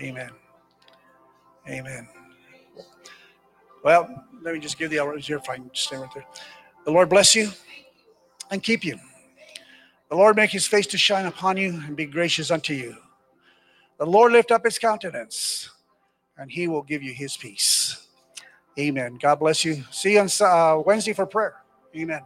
Amen. Amen. Well, let me just give the elders here if I can stay right there. The Lord bless you and keep you. The Lord make his face to shine upon you and be gracious unto you. The Lord lift up his countenance and he will give you his peace. Amen. God bless you. See you on uh, Wednesday for prayer. Amen.